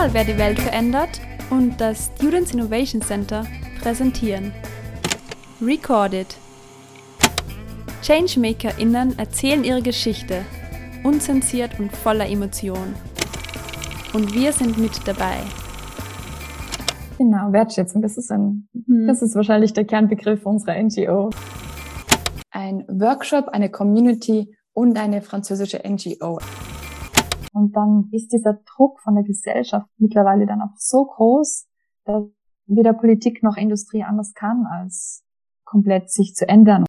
mal, wer die Welt verändert und das Students Innovation Center präsentieren. Recorded. ChangemakerInnen erzählen ihre Geschichte, unzensiert und voller Emotionen. Und wir sind mit dabei. Genau, Wertschätzung, das ist wahrscheinlich der Kernbegriff unserer NGO. Ein Workshop, eine Community und eine französische NGO. Und dann ist dieser Druck von der Gesellschaft mittlerweile dann auch so groß, dass weder Politik noch Industrie anders kann, als komplett sich zu ändern.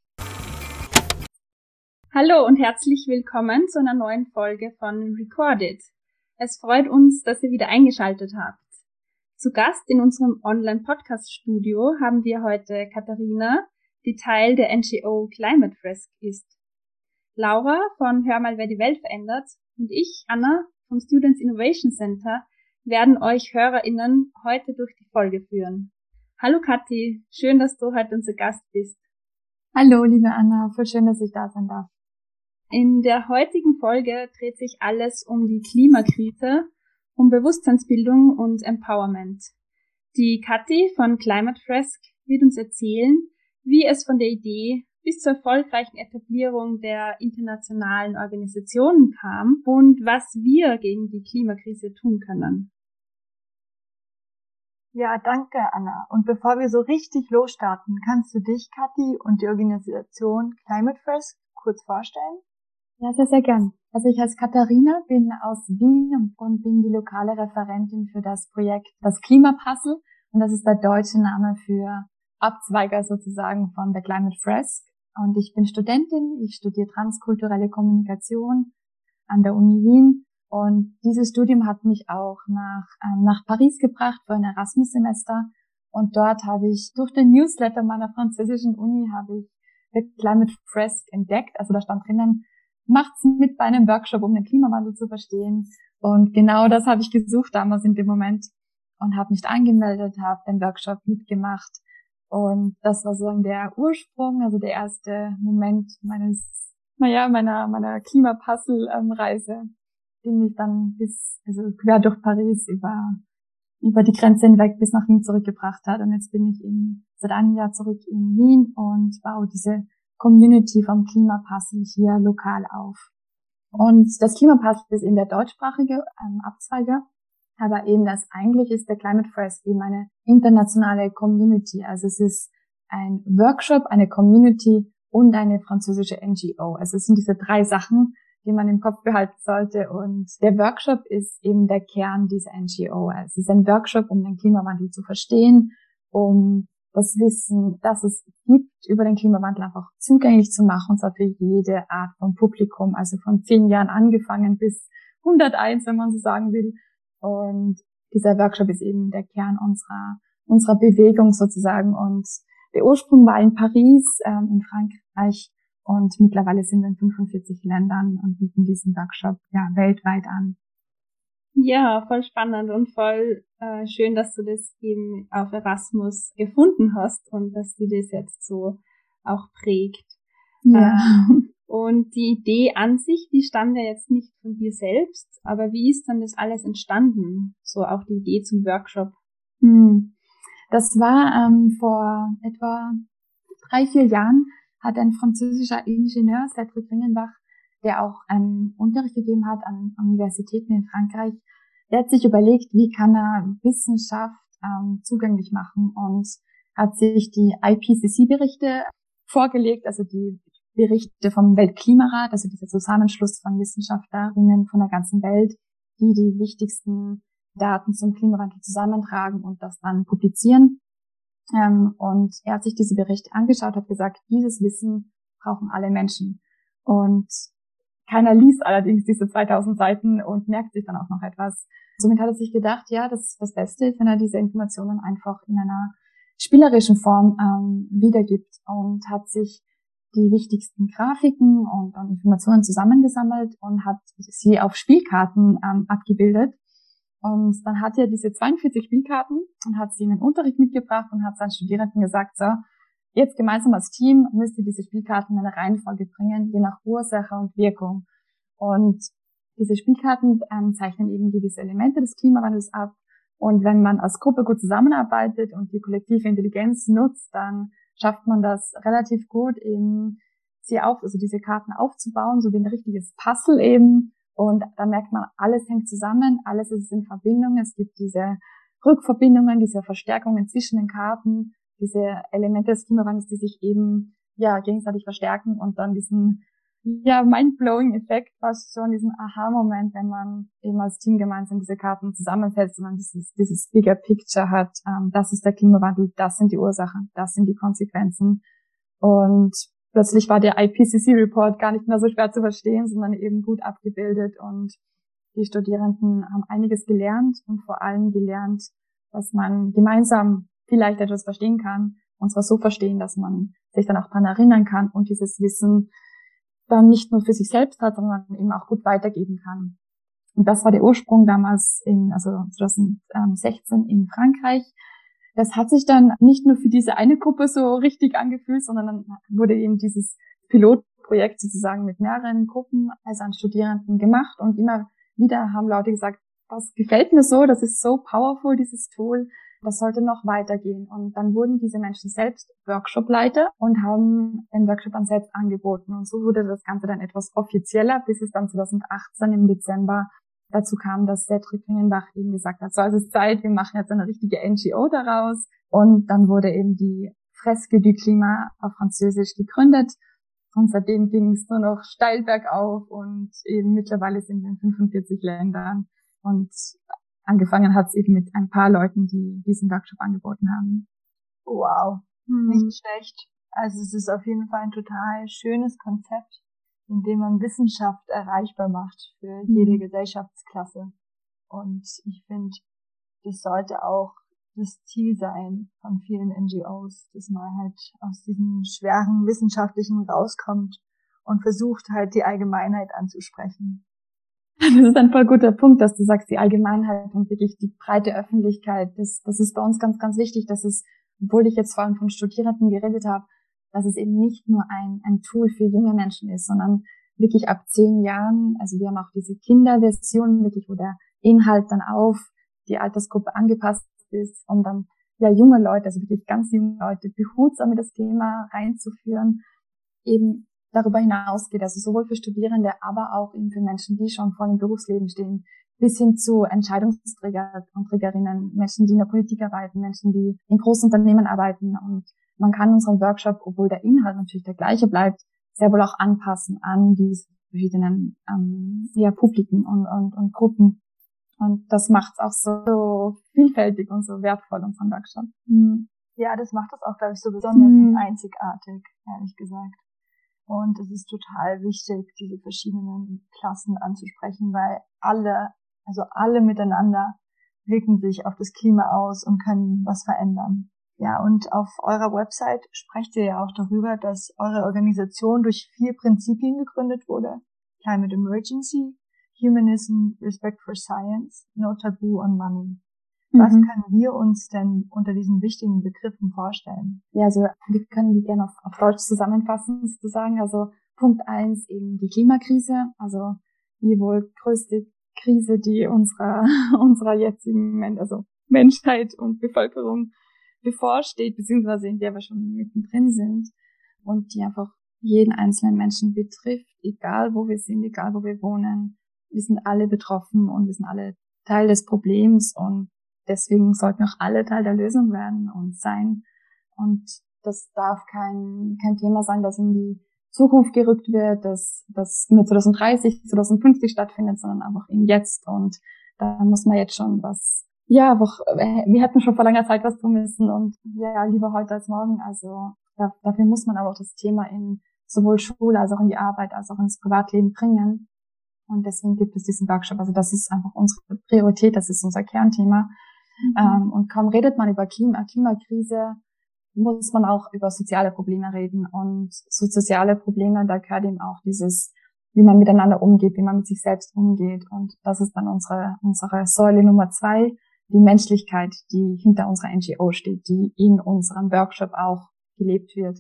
Hallo und herzlich willkommen zu einer neuen Folge von Recorded. Es freut uns, dass ihr wieder eingeschaltet habt. Zu Gast in unserem Online-Podcast-Studio haben wir heute Katharina, die Teil der NGO Climate Fresk ist, Laura von Hör mal, wer die Welt verändert und ich, Anna, vom Students Innovation Center, werden euch HörerInnen heute durch die Folge führen. Hallo Kathi, schön, dass du heute unser Gast bist. Hallo liebe Anna, voll schön, dass ich da sein darf. In der heutigen Folge dreht sich alles um die Klimakrise, um Bewusstseinsbildung und Empowerment. Die Kathi von Climate Fresk wird uns erzählen, wie es von der Idee bis zur erfolgreichen Etablierung der internationalen Organisationen kam und was wir gegen die Klimakrise tun können. Ja, danke Anna. Und bevor wir so richtig losstarten, kannst du dich, Kathi, und die Organisation Climate Fresk kurz vorstellen? Ja, sehr, sehr gern. Also ich heiße Katharina, bin aus Wien und bin die lokale Referentin für das Projekt Das Klimapuzzle. Und das ist der deutsche Name für Abzweiger sozusagen von der Climate Fresk. Und ich bin Studentin, ich studiere transkulturelle Kommunikation an der Uni Wien. Und dieses Studium hat mich auch nach Paris gebracht für ein Erasmus-Semester. Und dort habe ich durch den Newsletter meiner französischen Uni die Climate Fresk entdeckt. Also da stand drinnen, macht's mit bei einem Workshop, um den Klimawandel zu verstehen. Und genau das habe ich gesucht damals in dem Moment und habe mich angemeldet, habe den Workshop mitgemacht. Und das war sozusagen der Ursprung, also der erste Moment meiner Klimapuzzle-Reise, die mich dann quer durch Paris über die Grenze hinweg bis nach Wien zurückgebracht hat. Und jetzt bin ich seit einem Jahr zurück in Wien und baue diese Community vom Klimapuzzle hier lokal auf. Und das Klimapuzzle ist eben der deutschsprachige Abzweiger. Aber eben eigentlich ist der Climate Fresk eben eine internationale Community. Also es ist ein Workshop, eine Community und eine französische NGO. Also es sind diese drei Sachen, die man im Kopf behalten sollte. Und der Workshop ist eben der Kern dieser NGO. Also es ist ein Workshop, um den Klimawandel zu verstehen, um das Wissen, das es gibt, über den Klimawandel einfach zugänglich zu machen. Und zwar für jede Art von Publikum, also von 10 Jahren angefangen bis 101, wenn man so sagen will. Und dieser Workshop ist eben der Kern unserer Bewegung sozusagen. Und der Ursprung war in Paris, in Frankreich. Und mittlerweile sind wir in 45 Ländern und bieten diesen Workshop ja weltweit an. Ja, voll spannend und voll schön, dass du das eben auf Erasmus gefunden hast und dass dir das jetzt so auch prägt. Ja. Und die Idee an sich, die stammt ja jetzt nicht von dir selbst, aber wie ist dann das alles entstanden? So auch die Idee zum Workshop. Das war vor etwa 3-4 Jahren, hat ein französischer Ingenieur, Cedric Ringenbach, der auch Unterricht gegeben hat an Universitäten in Frankreich, der hat sich überlegt, wie kann er Wissenschaft zugänglich machen und hat sich die IPCC-Berichte vorgelegt, also die Berichte vom Weltklimarat, also dieser Zusammenschluss von Wissenschaftlerinnen von der ganzen Welt, die die wichtigsten Daten zum Klimawandel zusammentragen und das dann publizieren. Und er hat sich diese Berichte angeschaut, hat gesagt, dieses Wissen brauchen alle Menschen. Und keiner liest allerdings diese 2000 Seiten und merkt sich dann auch noch etwas. Somit hat er sich gedacht, ja, das Beste ist, wenn er diese Informationen einfach in einer spielerischen Form wiedergibt und hat sich die wichtigsten Grafiken und Informationen zusammengesammelt und hat sie auf Spielkarten abgebildet. Und dann hat er diese 42 Spielkarten und hat sie in den Unterricht mitgebracht und hat seinen Studierenden gesagt, so, jetzt gemeinsam als Team müsst ihr diese Spielkarten in eine Reihenfolge bringen, je nach Ursache und Wirkung. Und diese Spielkarten zeichnen eben gewisse Elemente des Klimawandels ab Und wenn man als Gruppe gut zusammenarbeitet und die kollektive Intelligenz nutzt, dann schafft man das relativ gut, eben diese Karten aufzubauen, so wie ein richtiges Puzzle eben. Und dann merkt man, alles hängt zusammen, alles ist in Verbindung. Es gibt diese Rückverbindungen, diese Verstärkungen zwischen den Karten, diese Elemente des Klimawandels, die sich eben gegenseitig verstärken und dann diesen mind-blowing Effekt, fast schon diesen Aha-Moment, wenn man eben als Team gemeinsam diese Karten zusammensetzt und dann dieses bigger Picture hat, das ist der Klimawandel, das sind die Ursachen, das sind die Konsequenzen. Und plötzlich war der IPCC-Report gar nicht mehr so schwer zu verstehen, sondern eben gut abgebildet, und die Studierenden haben einiges gelernt und vor allem gelernt, dass man gemeinsam vielleicht etwas verstehen kann, und zwar so verstehen, dass man sich dann auch daran erinnern kann und dieses Wissen dann nicht nur für sich selbst hat, sondern eben auch gut weitergeben kann. Und das war der Ursprung damals 2016 in Frankreich. Das hat sich dann nicht nur für diese eine Gruppe so richtig angefühlt, sondern dann wurde eben dieses Pilotprojekt sozusagen mit mehreren Gruppen, also an Studierenden, gemacht. Und immer wieder haben Leute gesagt, das gefällt mir so, das ist so powerful, dieses Tool, das sollte noch weitergehen. Und dann wurden diese Menschen selbst Workshopleiter und haben den Workshop dann selbst angeboten. Und so wurde das Ganze dann etwas offizieller, bis es dann 2018 im Dezember dazu kam, dass Cedric Ringenbach eben gesagt hat, so, es ist Zeit, wir machen jetzt eine richtige NGO daraus. Und dann wurde eben die Fresk du Climat auf Französisch gegründet. Und seitdem ging es nur noch steil bergauf, und eben mittlerweile sind wir in 45 Ländern. Und angefangen hat es eben mit ein paar Leuten, die diesen Workshop angeboten haben. Wow, nicht schlecht. Also es ist auf jeden Fall ein total schönes Konzept, in dem man Wissenschaft erreichbar macht für jede Gesellschaftsklasse. Und ich finde, das sollte auch das Ziel sein von vielen NGOs, dass man halt aus diesem schweren Wissenschaftlichen rauskommt und versucht halt, die Allgemeinheit anzusprechen. Das ist ein voll guter Punkt, dass du sagst, die Allgemeinheit und wirklich die breite Öffentlichkeit. Das ist bei uns ganz, ganz wichtig, dass es, obwohl ich jetzt vor allem von Studierenden geredet habe, dass es eben nicht nur ein Tool für junge Menschen ist, sondern wirklich ab 10 Jahren, also wir haben auch diese Kinderversion, wirklich wo der Inhalt dann auf die Altersgruppe angepasst ist, um dann junge Leute, also wirklich ganz junge Leute, behutsam in das Thema reinzuführen, eben darüber hinausgeht, also sowohl für Studierende, aber auch eben für Menschen, die schon vor dem Berufsleben stehen, bis hin zu Entscheidungsträger und Trägerinnen, Menschen, die in der Politik arbeiten, Menschen, die in großen Unternehmen arbeiten. Und man kann unseren Workshop, obwohl der Inhalt natürlich der gleiche bleibt, sehr wohl auch anpassen an die verschiedenen Publiken und Gruppen. Und das macht es auch so vielfältig und so wertvoll, unseren Workshop. Ja, das macht es auch, glaube ich, so besonders und einzigartig, ehrlich gesagt. Und es ist total wichtig, diese verschiedenen Klassen anzusprechen, weil alle miteinander wirken sich auf das Klima aus und können was verändern. Ja, und auf eurer Website sprecht ihr ja auch darüber, dass eure Organisation durch 4 Prinzipien gegründet wurde. Climate Emergency, Humanism, Respect for Science, No Taboo on Money. Was können wir uns denn unter diesen wichtigen Begriffen vorstellen? Ja, also wir können die gerne auf Deutsch zusammenfassen, sozusagen. Also Punkt 1 eben die Klimakrise, also die wohl größte Krise, die unserer jetzigen, also Menschheit und Bevölkerung bevorsteht, beziehungsweise in der wir schon mittendrin sind und die einfach jeden einzelnen Menschen betrifft, egal wo wir sind, egal wo wir wohnen. Wir sind alle betroffen und wir sind alle Teil des Problems, und deswegen sollten auch alle Teil der Lösung werden und sein. Und das darf kein Thema sein, das in die Zukunft gerückt wird, dass das nur 2030, 2050 stattfindet, sondern einfach eben jetzt. Und da muss man jetzt schon wir hätten schon vor langer Zeit was tun müssen, und lieber heute als morgen. Also dafür muss man aber auch das Thema in sowohl Schule als auch in die Arbeit als auch ins Privatleben bringen. Und deswegen gibt es diesen Workshop. Also das ist einfach unsere Priorität, das ist unser Kernthema. Und kaum redet man über Klimakrise, muss man auch über soziale Probleme reden. Und so soziale Probleme, da gehört eben auch dieses, wie man miteinander umgeht, wie man mit sich selbst umgeht. Und das ist dann unsere Säule Nummer 2, die Menschlichkeit, die hinter unserer NGO steht, die in unserem Workshop auch gelebt wird.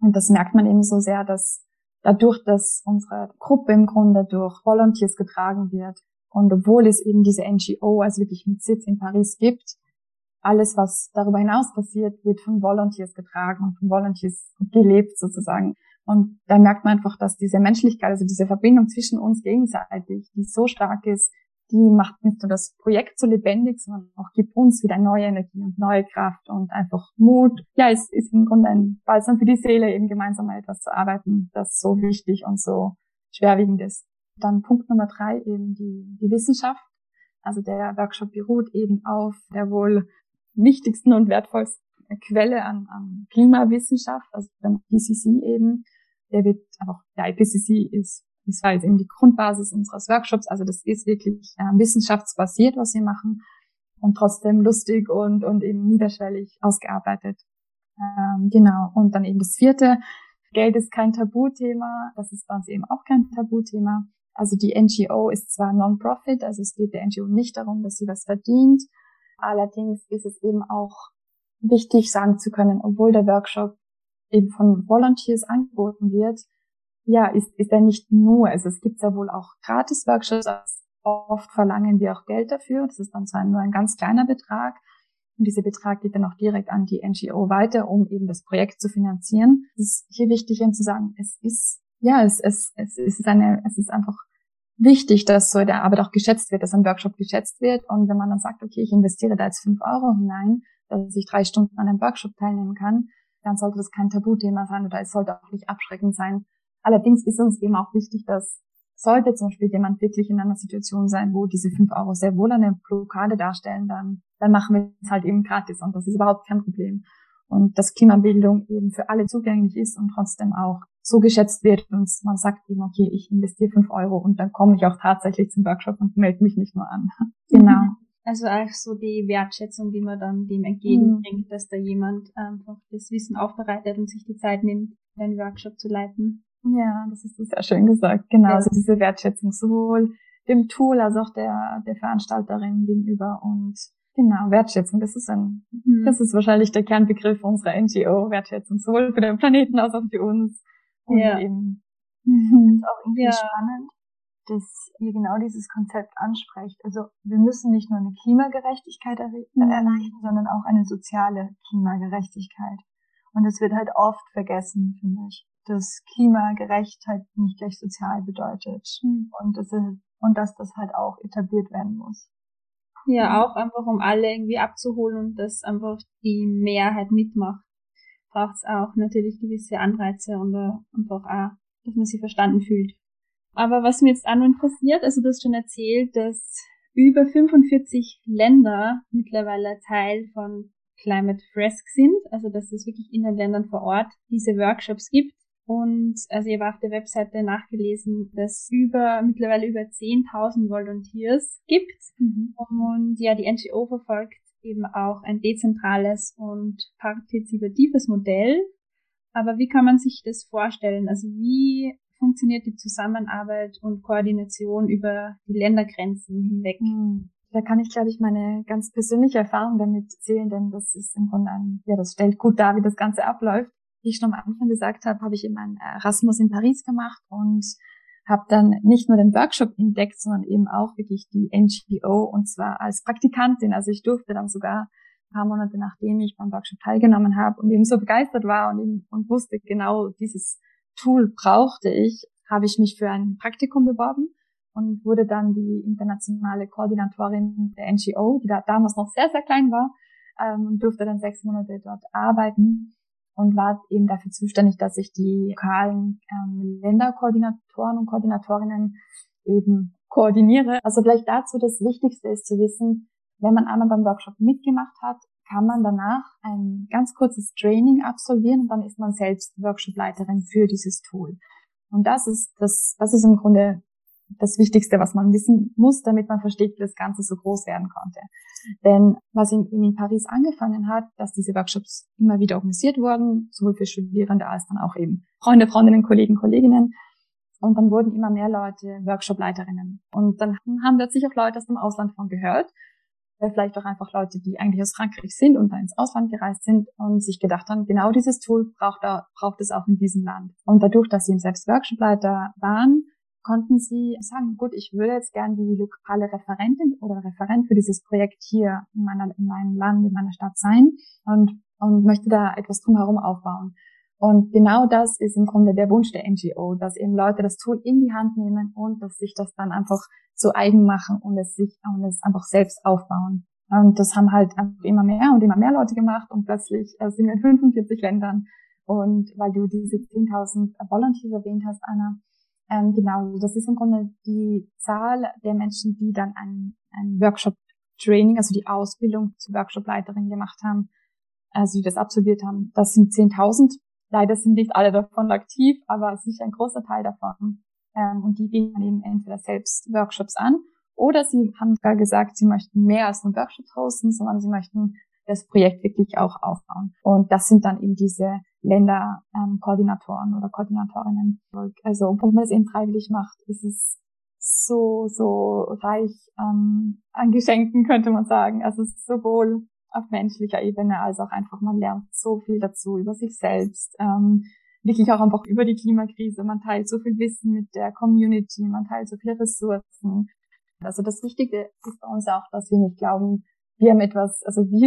Und das merkt man eben so sehr, dass dadurch, dass unsere Gruppe im Grunde durch Volunteers getragen wird, Und obwohl es eben diese NGO, also wirklich mit Sitz in Paris, gibt, alles, was darüber hinaus passiert, wird von Volunteers getragen und von Volunteers gelebt sozusagen. Und da merkt man einfach, dass diese Menschlichkeit, also diese Verbindung zwischen uns gegenseitig, die so stark ist, die macht nicht nur das Projekt so lebendig, sondern auch gibt uns wieder neue Energie und neue Kraft und einfach Mut. Ja, es ist im Grunde ein Balsam für die Seele, eben gemeinsam an etwas zu arbeiten, das so wichtig und so schwerwiegend ist. Dann Punkt Nummer 3, eben die Wissenschaft. Also der Workshop beruht eben auf der wohl wichtigsten und wertvollsten Quelle an Klimawissenschaft, also dem IPCC eben. Der IPCC ist halt eben die Grundbasis unseres Workshops, also das ist wirklich wissenschaftsbasiert, was wir machen und trotzdem lustig und eben niederschwellig ausgearbeitet. Genau, und dann eben das 4. Geld ist kein Tabuthema, das ist bei uns eben auch kein Tabuthema. Also die NGO ist zwar Non-Profit, also es geht der NGO nicht darum, dass sie was verdient, allerdings ist es eben auch wichtig sagen zu können, obwohl der Workshop eben von Volunteers angeboten wird, ja, ist er nicht nur, also es gibt ja wohl auch Gratis-Workshops, oft verlangen wir auch Geld dafür, das ist dann zwar nur ein ganz kleiner Betrag und dieser Betrag geht dann auch direkt an die NGO weiter, um eben das Projekt zu finanzieren. Es ist hier wichtig, eben zu sagen, es ist einfach wichtig, dass so der Arbeit auch geschätzt wird, dass ein Workshop geschätzt wird und wenn man dann sagt, okay, ich investiere da jetzt 5 Euro hinein, dass ich 3 Stunden an einem Workshop teilnehmen kann, dann sollte das kein Tabuthema sein oder es sollte auch nicht abschreckend sein. Allerdings ist uns eben auch wichtig, dass sollte zum Beispiel jemand wirklich in einer Situation sein, wo diese 5 Euro sehr wohl eine Blockade darstellen, dann machen wir es halt eben gratis und das ist überhaupt kein Problem. Und dass Klimabildung eben für alle zugänglich ist und trotzdem auch so geschätzt wird und man sagt eben, okay, ich investiere 5 Euro und dann komme ich auch tatsächlich zum Workshop und melde mich nicht nur an. Genau. Also auch so die Wertschätzung, die man dann dem entgegenbringt, dass da jemand einfach das Wissen aufbereitet und sich die Zeit nimmt, einen Workshop zu leiten. Ja, das ist sehr schön gesagt. Genau, ja. Also diese Wertschätzung sowohl dem Tool als auch der Veranstalterin gegenüber und genau, Wertschätzung, das ist wahrscheinlich der Kernbegriff unserer NGO, Wertschätzung sowohl für den Planeten als auch für uns. Und eben das ist auch irgendwie spannend, dass ihr genau dieses Konzept ansprecht. Also wir müssen nicht nur eine Klimagerechtigkeit erreichen, sondern auch eine soziale Klimagerechtigkeit. Und das wird halt oft vergessen, finde ich, dass Klimagerechtheit nicht gleich sozial bedeutet und dass das halt auch etabliert werden muss. Ja, auch einfach, um alle irgendwie abzuholen und dass einfach die Mehrheit mitmacht, braucht es auch natürlich gewisse Anreize und einfach auch, dass man sich verstanden fühlt. Aber was mir jetzt auch noch interessiert, also du hast schon erzählt, dass über 45 Länder mittlerweile Teil von Climate Fresk sind, also dass es wirklich in den Ländern vor Ort diese Workshops gibt. Und also ich habe auf der Webseite nachgelesen, dass mittlerweile über 10.000 Volunteers gibt. Und ja, die NGO verfolgt eben auch ein dezentrales und partizipatives Modell. Aber wie kann man sich das vorstellen? Also wie funktioniert die Zusammenarbeit und Koordination über die Ländergrenzen hinweg? Da kann ich, glaube ich, meine ganz persönliche Erfahrung damit zählen, denn das ist im Grunde das stellt gut dar, wie das Ganze abläuft. Wie ich schon am Anfang gesagt habe, habe ich eben einen Erasmus in Paris gemacht und habe dann nicht nur den Workshop entdeckt, sondern eben auch wirklich die NGO und zwar als Praktikantin. Also ich durfte dann sogar ein paar Monate, nachdem ich beim Workshop teilgenommen habe und eben so begeistert war und wusste, genau dieses Tool brauchte ich, habe ich mich für ein Praktikum beworben und wurde dann die internationale Koordinatorin der NGO, die da damals noch sehr, sehr klein war, und durfte dann 6 Monate dort arbeiten und war eben dafür zuständig, dass ich die lokalen Länderkoordinatoren und Koordinatorinnen eben koordiniere. Also gleich dazu, das Wichtigste ist zu wissen, wenn man einmal beim Workshop mitgemacht hat, kann man danach ein ganz kurzes Training absolvieren und dann ist man selbst Workshopleiterin für dieses Tool. Und das ist im Grunde das Wichtigste, was man wissen muss, damit man versteht, wie das Ganze so groß werden konnte. Denn was in Paris angefangen hat, dass diese Workshops immer wieder organisiert wurden, sowohl für Studierende als dann auch eben Freunde, Freundinnen, Kollegen, Kolleginnen. Und dann wurden immer mehr Leute Workshopleiterinnen. Und dann haben plötzlich auch Leute aus dem Ausland von gehört. Vielleicht auch einfach Leute, die eigentlich aus Frankreich sind und dann ins Ausland gereist sind und sich gedacht haben, genau dieses Tool braucht es auch in diesem Land. Und dadurch, dass sie eben selbst Workshopleiter waren, konnten sie sagen, gut, ich würde jetzt gern die lokale Referentin oder Referent für dieses Projekt hier in meinem Land, in meiner Stadt sein und möchte da etwas drumherum aufbauen. Und genau das ist im Grunde der Wunsch der NGO, dass eben Leute das Tool in die Hand nehmen und dass sich das dann einfach zu eigen machen und es einfach selbst aufbauen. Und das haben halt immer mehr Leute gemacht und plötzlich sind wir in 45 Ländern. Und weil du diese 10.000 Volunteers erwähnt hast, Anna, genau, das ist im Grunde die Zahl der Menschen, die dann ein Workshop-Training, also die Ausbildung zur Workshopleiterin gemacht haben, also die das absolviert haben. Das sind 10.000. Leider sind nicht alle davon aktiv, aber sicher ein großer Teil davon. Und die bieten eben entweder selbst Workshops an oder sie haben sogar gesagt, sie möchten mehr als einen Workshop hosten, sondern sie möchten das Projekt wirklich auch aufbauen. Und das sind dann eben diese Länderkoordinatoren oder Koordinatorinnen. Also, obwohl man es eben freiwillig macht, ist es so reich an Geschenken, könnte man sagen. Also sowohl auf menschlicher Ebene als auch einfach, man lernt so viel dazu über sich selbst, wirklich auch einfach über die Klimakrise. Man teilt so viel Wissen mit der Community, man teilt so viele Ressourcen. Also das Wichtige ist bei uns auch, dass wir nicht glauben, wir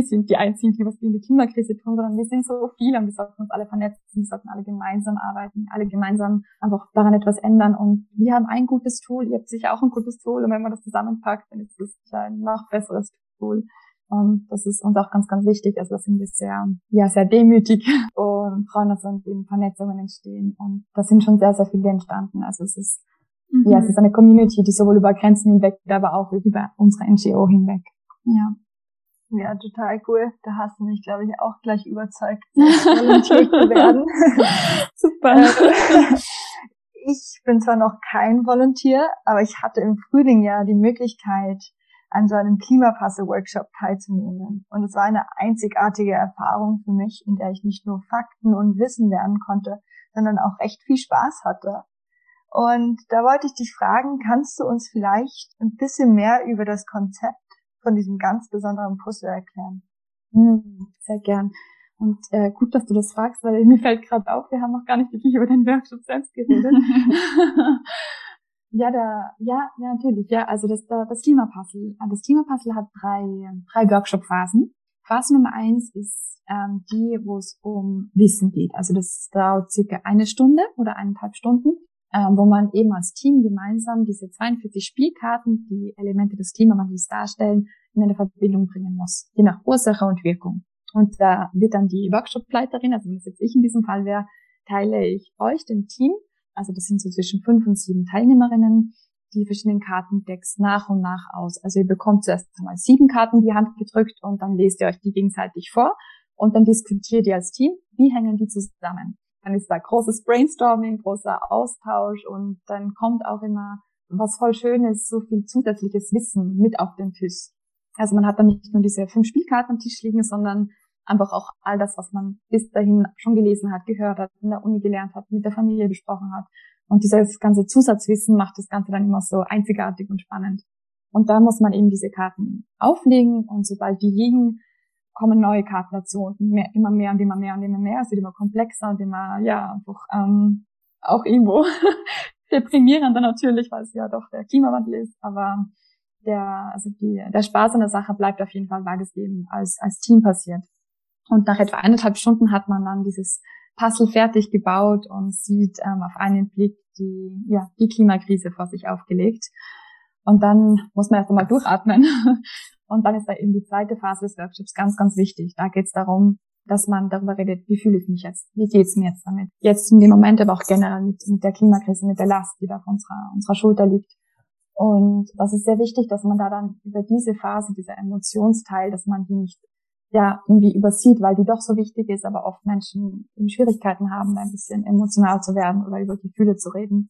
sind die Einzigen, die was gegen die Klimakrise tun, sondern wir sind so viele und wir sollten uns alle vernetzen, wir sollten alle gemeinsam arbeiten, alle gemeinsam einfach daran etwas ändern. Und wir haben ein gutes Tool, ihr habt sicher auch ein gutes Tool und wenn man das zusammenpackt, dann ist das sicher ein noch besseres Tool. Und das ist uns auch ganz, ganz wichtig. Also da sind wir sehr demütig und freuen uns, wenn eben Vernetzungen entstehen. Und da sind schon sehr, sehr viele entstanden. Also es ist, es ist eine Community, die sowohl über Grenzen hinweg, aber auch über unsere NGO hinweg. Ja. Ja, total cool. Da hast du mich, glaube ich, auch gleich überzeugt, Volunteer zu werden. Super. Ich bin zwar noch kein Volunteer, aber ich hatte im Frühling ja die Möglichkeit, an so einem Klimapuzzle-Workshop teilzunehmen. Und es war eine einzigartige Erfahrung für mich, in der ich nicht nur Fakten und Wissen lernen konnte, sondern auch recht viel Spaß hatte. Und da wollte ich dich fragen, kannst du uns vielleicht ein bisschen mehr über das Konzept von diesem ganz besonderen Puzzle erklären? Sehr gern. Und gut, dass du das fragst, weil mir fällt gerade auf, wir haben noch gar nicht wirklich über den Workshop selbst geredet. Natürlich. Ja, also das Klimapuzzle. Das Klimapuzzle hat drei Workshop-Phasen. Phase Nummer 1 ist die, wo es um Wissen geht. Also das dauert circa eine Stunde oder 1,5 Stunden, wo man eben als Team gemeinsam diese 42 Spielkarten, die Elemente des Klimawandels darstellen, in eine Verbindung bringen muss, je nach Ursache und Wirkung. Und da wird dann die Workshopleiterin, also wenn das jetzt ich in diesem Fall wäre, teile ich euch, dem Team, also das sind so zwischen 5 und 7 Teilnehmerinnen, die verschiedenen Kartendecks nach und nach aus. Also ihr bekommt zuerst einmal 7 Karten in die Hand gedrückt und dann lest ihr euch die gegenseitig vor und dann diskutiert ihr als Team, wie hängen die zusammen. Dann ist da großes Brainstorming, großer Austausch und dann kommt auch immer was voll Schönes, so viel zusätzliches Wissen mit auf den Tisch. Also man hat dann nicht nur diese 5 Spielkarten am Tisch liegen, sondern einfach auch all das, was man bis dahin schon gelesen hat, gehört hat, in der Uni gelernt hat, mit der Familie besprochen hat. Und dieses ganze Zusatzwissen macht das Ganze dann immer so einzigartig und spannend. Und da muss man eben diese Karten auflegen und sobald die liegen, kommen neue Karten dazu und immer mehr. Es wird immer komplexer und auch irgendwo deprimierender natürlich, weil es ja doch der Klimawandel ist, aber der Spaß an der Sache bleibt auf jeden Fall, weil es eben als Team passiert. Und nach etwa 1,5 Stunden hat man dann dieses Puzzle fertig gebaut und sieht auf einen Blick die Klimakrise vor sich aufgelegt. Und dann muss man erst einmal durchatmen. Und dann ist da eben die zweite Phase des Workshops ganz, ganz wichtig. Da geht es darum, dass man darüber redet, wie fühle ich mich jetzt, wie geht's mir jetzt damit? Jetzt in dem Moment, aber auch generell mit der Klimakrise, mit der Last, die da auf unserer Schulter liegt. Und das ist sehr wichtig, dass man da dann über diese Phase, dieser Emotionsteil, dass man die nicht irgendwie übersieht, weil die doch so wichtig ist, aber oft Menschen eben Schwierigkeiten haben, da ein bisschen emotional zu werden oder über Gefühle zu reden.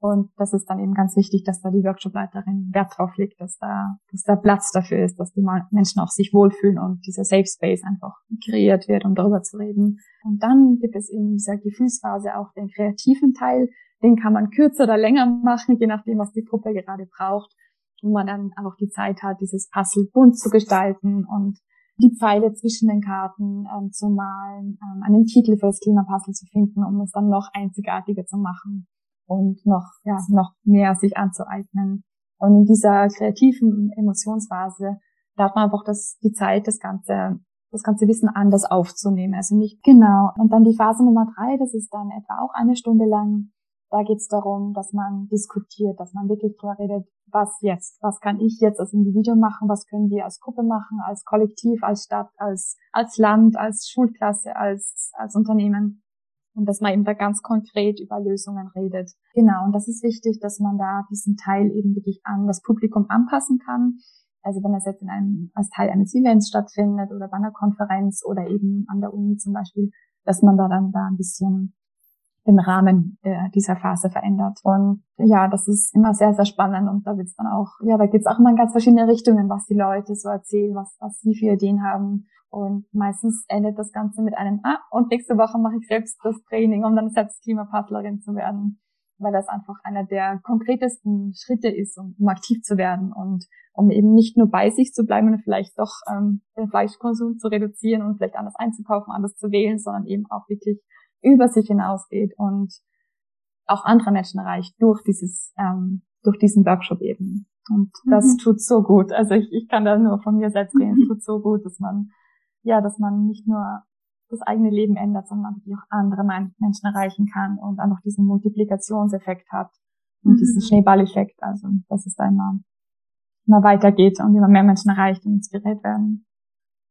Und das ist dann eben ganz wichtig, dass da die Workshopleiterin Wert drauf legt, dass da Platz dafür ist, dass die Menschen auch sich wohlfühlen und dieser Safe Space einfach kreiert wird, um darüber zu reden. Und dann gibt es in dieser Gefühlsphase auch den kreativen Teil. Den kann man kürzer oder länger machen, je nachdem, was die Gruppe gerade braucht. Wo man dann auch die Zeit hat, dieses Puzzle bunt zu gestalten und die Pfeile zwischen den Karten zu malen, einen Titel für das Klimapuzzle zu finden, um es dann noch einzigartiger zu machen. und noch mehr sich anzueignen. Und in dieser kreativen Emotionsphase, da hat man einfach die Zeit, das ganze Wissen anders aufzunehmen. Also nicht genau. Und dann die Phase Nummer 3, das ist dann etwa auch eine Stunde lang. Da geht's darum, dass man diskutiert, dass man wirklich darüber redet, was jetzt, was kann ich jetzt als Individuum machen, was können wir als Gruppe machen, als Kollektiv, als Stadt, als Land, als Schulklasse, als Unternehmen. Und dass man eben da ganz konkret über Lösungen redet. Genau, und das ist wichtig, dass man da diesen Teil eben wirklich an das Publikum anpassen kann. Also wenn das jetzt als Teil eines Events stattfindet oder bei einer Konferenz oder eben an der Uni zum Beispiel, dass man da ein bisschen den Rahmen dieser Phase verändert. Und ja, das ist immer sehr, sehr spannend. Und da wird's dann auch, da geht's auch immer in ganz verschiedene Richtungen, was die Leute so erzählen, was sie für Ideen haben. Und meistens endet das Ganze mit einem, und nächste Woche mache ich selbst das Training, um dann selbst Klimapuzzlerin zu werden. Weil das einfach einer der konkretesten Schritte ist, um aktiv zu werden und um eben nicht nur bei sich zu bleiben und vielleicht doch den Fleischkonsum zu reduzieren und vielleicht anders einzukaufen, anders zu wählen, sondern eben auch wirklich über sich hinausgeht und auch andere Menschen erreicht durch diesen Workshop eben. Und das tut so gut. Also ich kann da nur von mir selbst reden. Es tut so gut, dass man, dass man nicht nur das eigene Leben ändert, sondern natürlich auch andere Menschen erreichen kann und einfach diesen Multiplikationseffekt hat und diesen Schneeballeffekt. Also, dass es da immer weitergeht und immer mehr Menschen erreicht und inspiriert werden.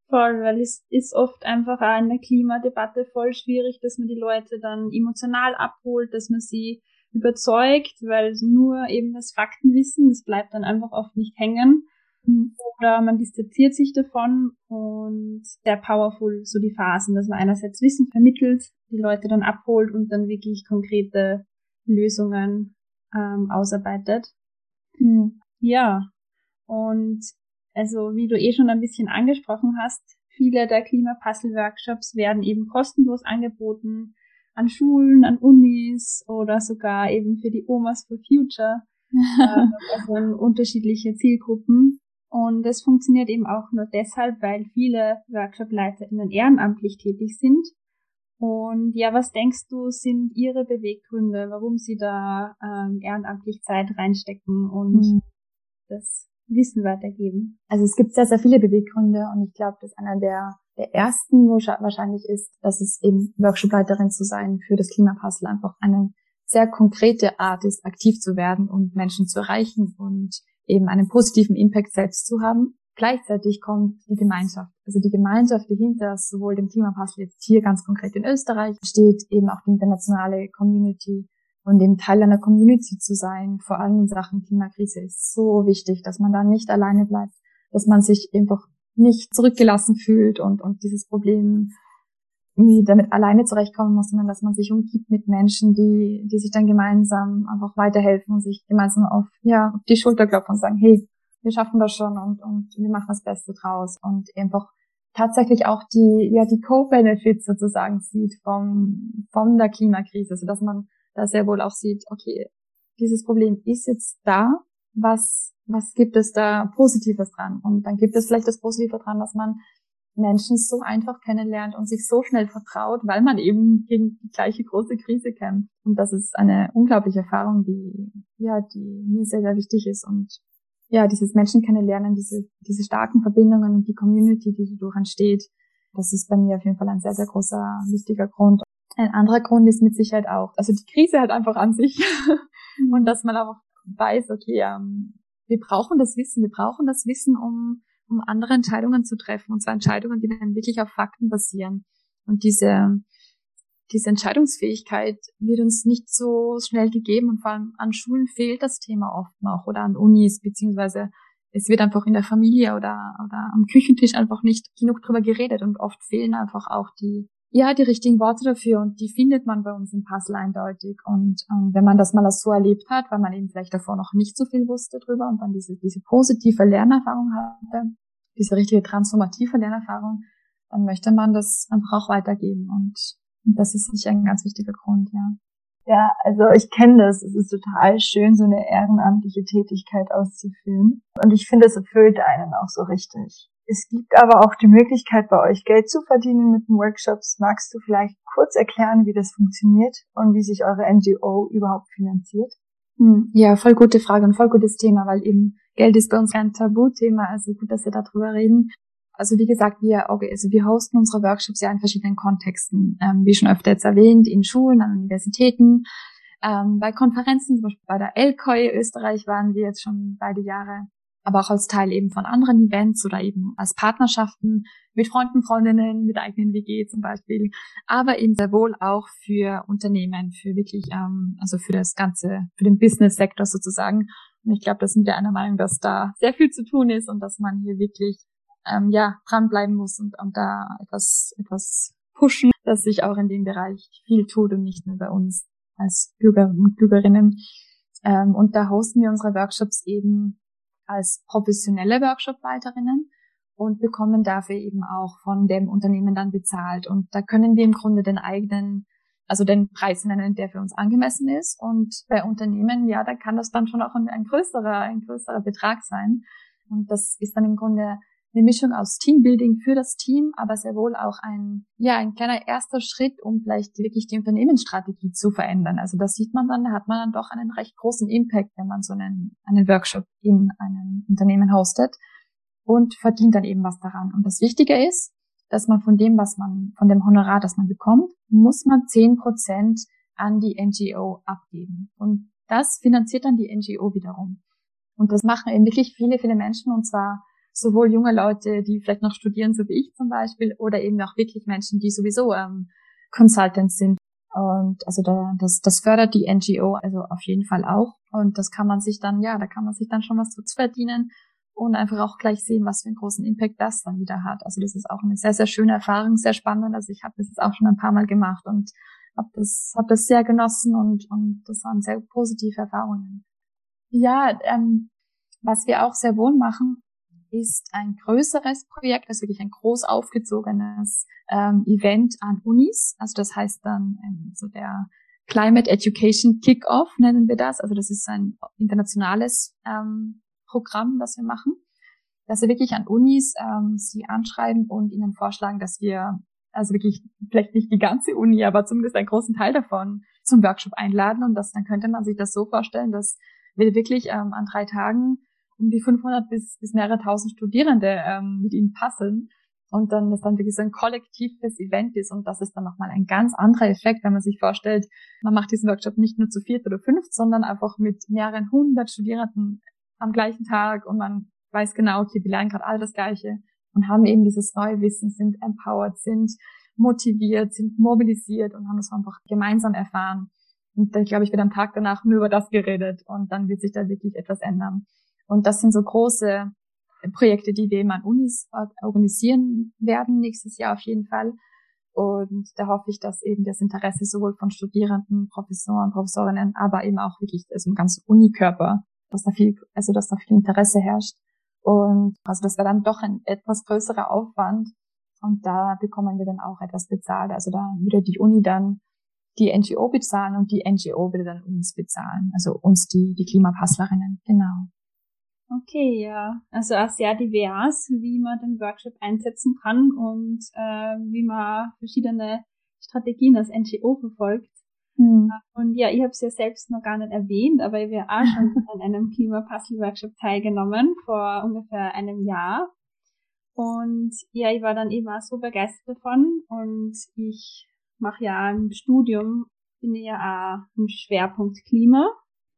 Voll, weil es ist oft einfach auch in der Klimadebatte voll schwierig, dass man die Leute dann emotional abholt, dass man sie überzeugt, weil nur eben das Faktenwissen, das bleibt dann einfach oft nicht hängen. Oder man distanziert sich davon, und sehr powerful so die Phasen, dass man einerseits Wissen vermittelt, die Leute dann abholt und dann wirklich konkrete Lösungen ausarbeitet. Ja, und also wie du schon ein bisschen angesprochen hast, viele der Klimapuzzle-Workshops werden eben kostenlos angeboten an Schulen, an Unis oder sogar eben für die Omas for Future, also an unterschiedliche Zielgruppen. Und das funktioniert eben auch nur deshalb, weil viele WorkshopleiterInnen ehrenamtlich tätig sind. Und ja, was denkst du, sind ihre Beweggründe, warum sie da ehrenamtlich Zeit reinstecken und das Wissen weitergeben? Also es gibt sehr, sehr viele Beweggründe, und ich glaube, dass einer der ersten wahrscheinlich ist, dass es eben Workshopleiterin zu sein für das Klimapuzzle einfach eine sehr konkrete Art ist, aktiv zu werden und Menschen zu erreichen und eben einen positiven Impact selbst zu haben. Gleichzeitig kommt die Gemeinschaft. Also die Gemeinschaft, die hinter sowohl dem Klimapuzzle jetzt hier ganz konkret in Österreich steht, eben auch die internationale Community. Und eben Teil einer Community zu sein, vor allem in Sachen Klimakrise, ist so wichtig, dass man da nicht alleine bleibt, dass man sich einfach nicht zurückgelassen fühlt und dieses Problem irgendwie damit alleine zurechtkommen muss, sondern dass man sich umgibt mit Menschen, die sich dann gemeinsam einfach weiterhelfen und sich gemeinsam auf die Schulter klopfen und sagen, hey, wir schaffen das schon und wir machen das Beste draus, und einfach tatsächlich auch die Co-Benefits sozusagen sieht von der Klimakrise, sodass man da sehr wohl auch sieht, okay, dieses Problem ist jetzt da, was gibt es da Positives dran? Und dann gibt es vielleicht das Positive dran, dass man Menschen so einfach kennenlernt und sich so schnell vertraut, weil man eben gegen die gleiche große Krise kämpft. Und das ist eine unglaubliche Erfahrung, die mir sehr, sehr wichtig ist. Und ja, dieses Menschen kennenlernen, diese starken Verbindungen und die Community, die dadurch entsteht, das ist bei mir auf jeden Fall ein sehr, sehr großer, wichtiger Grund. Ein anderer Grund ist mit Sicherheit auch, also die Krise halt einfach an sich, und dass man auch weiß, okay, wir brauchen das Wissen, um andere Entscheidungen zu treffen, und zwar Entscheidungen, die dann wirklich auf Fakten basieren. Und diese Entscheidungsfähigkeit wird uns nicht so schnell gegeben, und vor allem an Schulen fehlt das Thema oft noch, oder an Unis, beziehungsweise es wird einfach in der Familie oder am Küchentisch einfach nicht genug drüber geredet, und oft fehlen einfach auch die richtigen Worte dafür, und die findet man bei uns im Puzzle eindeutig. Und wenn man das mal so erlebt hat, weil man eben vielleicht davor noch nicht so viel wusste drüber und dann diese positive Lernerfahrung hatte, diese richtige transformative Lernerfahrung, dann möchte man das einfach auch weitergeben, und das ist sicher ein ganz wichtiger Grund, ja. Ja, also ich kenne das. Es ist total schön, so eine ehrenamtliche Tätigkeit auszuführen, und ich finde, es erfüllt einen auch so richtig. Es gibt aber auch die Möglichkeit, bei euch Geld zu verdienen mit den Workshops. Magst du vielleicht kurz erklären, wie das funktioniert und wie sich eure NGO überhaupt finanziert? Ja, voll gute Frage und voll gutes Thema, weil eben Geld ist bei uns ein Tabuthema, also gut, dass wir darüber reden. Also wie gesagt, wir hosten unsere Workshops ja in verschiedenen Kontexten, wie schon öfter jetzt erwähnt, in Schulen, an Universitäten, bei Konferenzen, zum Beispiel bei der Elkoi Österreich waren wir jetzt schon beide Jahre, aber auch als Teil eben von anderen Events oder eben als Partnerschaften mit Freunden, Freundinnen, mit eigenen WG zum Beispiel, aber eben sehr wohl auch für Unternehmen, für wirklich, also für das Ganze, für den Business-Sektor sozusagen. Und ich glaube, da sind wir einer Meinung, dass da sehr viel zu tun ist und dass man hier wirklich dranbleiben muss und da etwas pushen, dass sich auch in dem Bereich viel tut und nicht nur bei uns als Bürger und Bürgerinnen. Und da hosten wir unsere Workshops eben als professionelle Workshopleiterinnen und bekommen dafür eben auch von dem Unternehmen dann bezahlt. Und da können wir im Grunde den Preis nennen, der für uns angemessen ist. Und bei Unternehmen, ja, da kann das dann schon auch ein größerer Betrag sein. Und das ist dann im Grunde eine Mischung aus Teambuilding für das Team, aber sehr wohl auch ein kleiner erster Schritt, um vielleicht wirklich die Unternehmensstrategie zu verändern. Also das sieht man dann, da hat man dann doch einen recht großen Impact, wenn man so einen Workshop in einem Unternehmen hostet und verdient dann eben was daran. Und das Wichtige ist, dass man von dem Honorar, das man bekommt, muss man 10% an die NGO abgeben. Und das finanziert dann die NGO wiederum. Und das machen eben wirklich viele, viele Menschen, und zwar sowohl junge Leute, die vielleicht noch studieren, so wie ich zum Beispiel, oder eben auch wirklich Menschen, die sowieso Consultants sind. Und also das fördert die NGO also auf jeden Fall auch. Und das kann man sich dann, da kann man sich dann schon was zu verdienen und einfach auch gleich sehen, was für einen großen Impact das dann wieder hat. Also das ist auch eine sehr, sehr schöne Erfahrung, sehr spannend. Also ich habe das jetzt auch schon ein paar Mal gemacht und habe das sehr genossen und das waren sehr positive Erfahrungen. Ja, was wir auch sehr wohl machen, ist ein größeres Projekt, also wirklich ein groß aufgezogenes Event an Unis. Also das heißt dann so der Climate Education Kickoff nennen wir das. Also das ist ein internationales Programm, das wir machen, dass wir wirklich an Unis sie anschreiben und ihnen vorschlagen, dass wir also wirklich vielleicht nicht die ganze Uni, aber zumindest einen großen Teil davon zum Workshop einladen. Und dann könnte man sich das so vorstellen, dass wir wirklich an 3 Tagen um die 500 bis mehrere tausend Studierende mit ihnen puzzeln und dann das dann wirklich so ein kollektives Event ist. Und das ist dann nochmal ein ganz anderer Effekt, wenn man sich vorstellt, man macht diesen Workshop nicht nur zu 4 oder 5, sondern einfach mit mehreren 100 Studierenden am gleichen Tag und man weiß genau, okay, wir lernen gerade alle das Gleiche und haben eben dieses neue Wissen, sind empowered, sind motiviert, sind mobilisiert und haben das einfach gemeinsam erfahren. Und dann, glaube ich, wird am Tag danach nur über das geredet und dann wird sich da wirklich etwas ändern. Und das sind so große Projekte, die wir eben an Unis organisieren werden, nächstes Jahr auf jeden Fall. Und da hoffe ich, dass eben das Interesse sowohl von Studierenden, Professoren, Professorinnen, aber eben auch wirklich also im ganzen Unikörper, dass da viel Interesse herrscht. Und also das war dann doch ein etwas größerer Aufwand. Und da bekommen wir dann auch etwas bezahlt. Also da würde die Uni dann die NGO bezahlen und die NGO würde dann uns bezahlen. Also uns, die Klimapuzzlerinnen, genau. Okay, ja. Also auch sehr divers, wie man den Workshop einsetzen kann und wie man verschiedene Strategien als NGO verfolgt. Hm. Und ja, ich habe es ja selbst noch gar nicht erwähnt, aber ich habe auch schon an einem Klimapuzzle-Workshop teilgenommen vor ungefähr einem Jahr. Und ja, ich war dann eben auch so begeistert davon und ich mache ja im Studium, bin ich ja auch im Schwerpunkt Klima,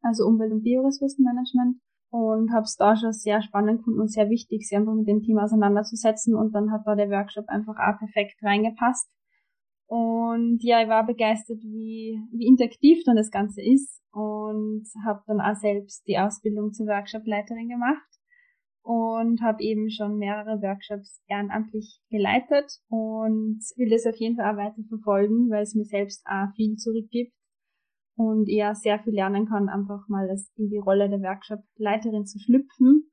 also Umwelt- und Bioressourcenmanagement. Und habe es da schon sehr spannend gefunden und sehr wichtig, sich einfach mit dem Thema auseinanderzusetzen. Und dann hat da der Workshop einfach auch perfekt reingepasst. Und ja, ich war begeistert, wie interaktiv dann das Ganze ist. Und habe dann auch selbst die Ausbildung zur Workshopleiterin gemacht. Und habe eben schon mehrere Workshops ehrenamtlich geleitet. Und will das auf jeden Fall auch weiter verfolgen, weil es mir selbst auch viel zurückgibt. Und ja, sehr viel lernen kann, einfach mal das in die Rolle der Workshop-Leiterin zu schlüpfen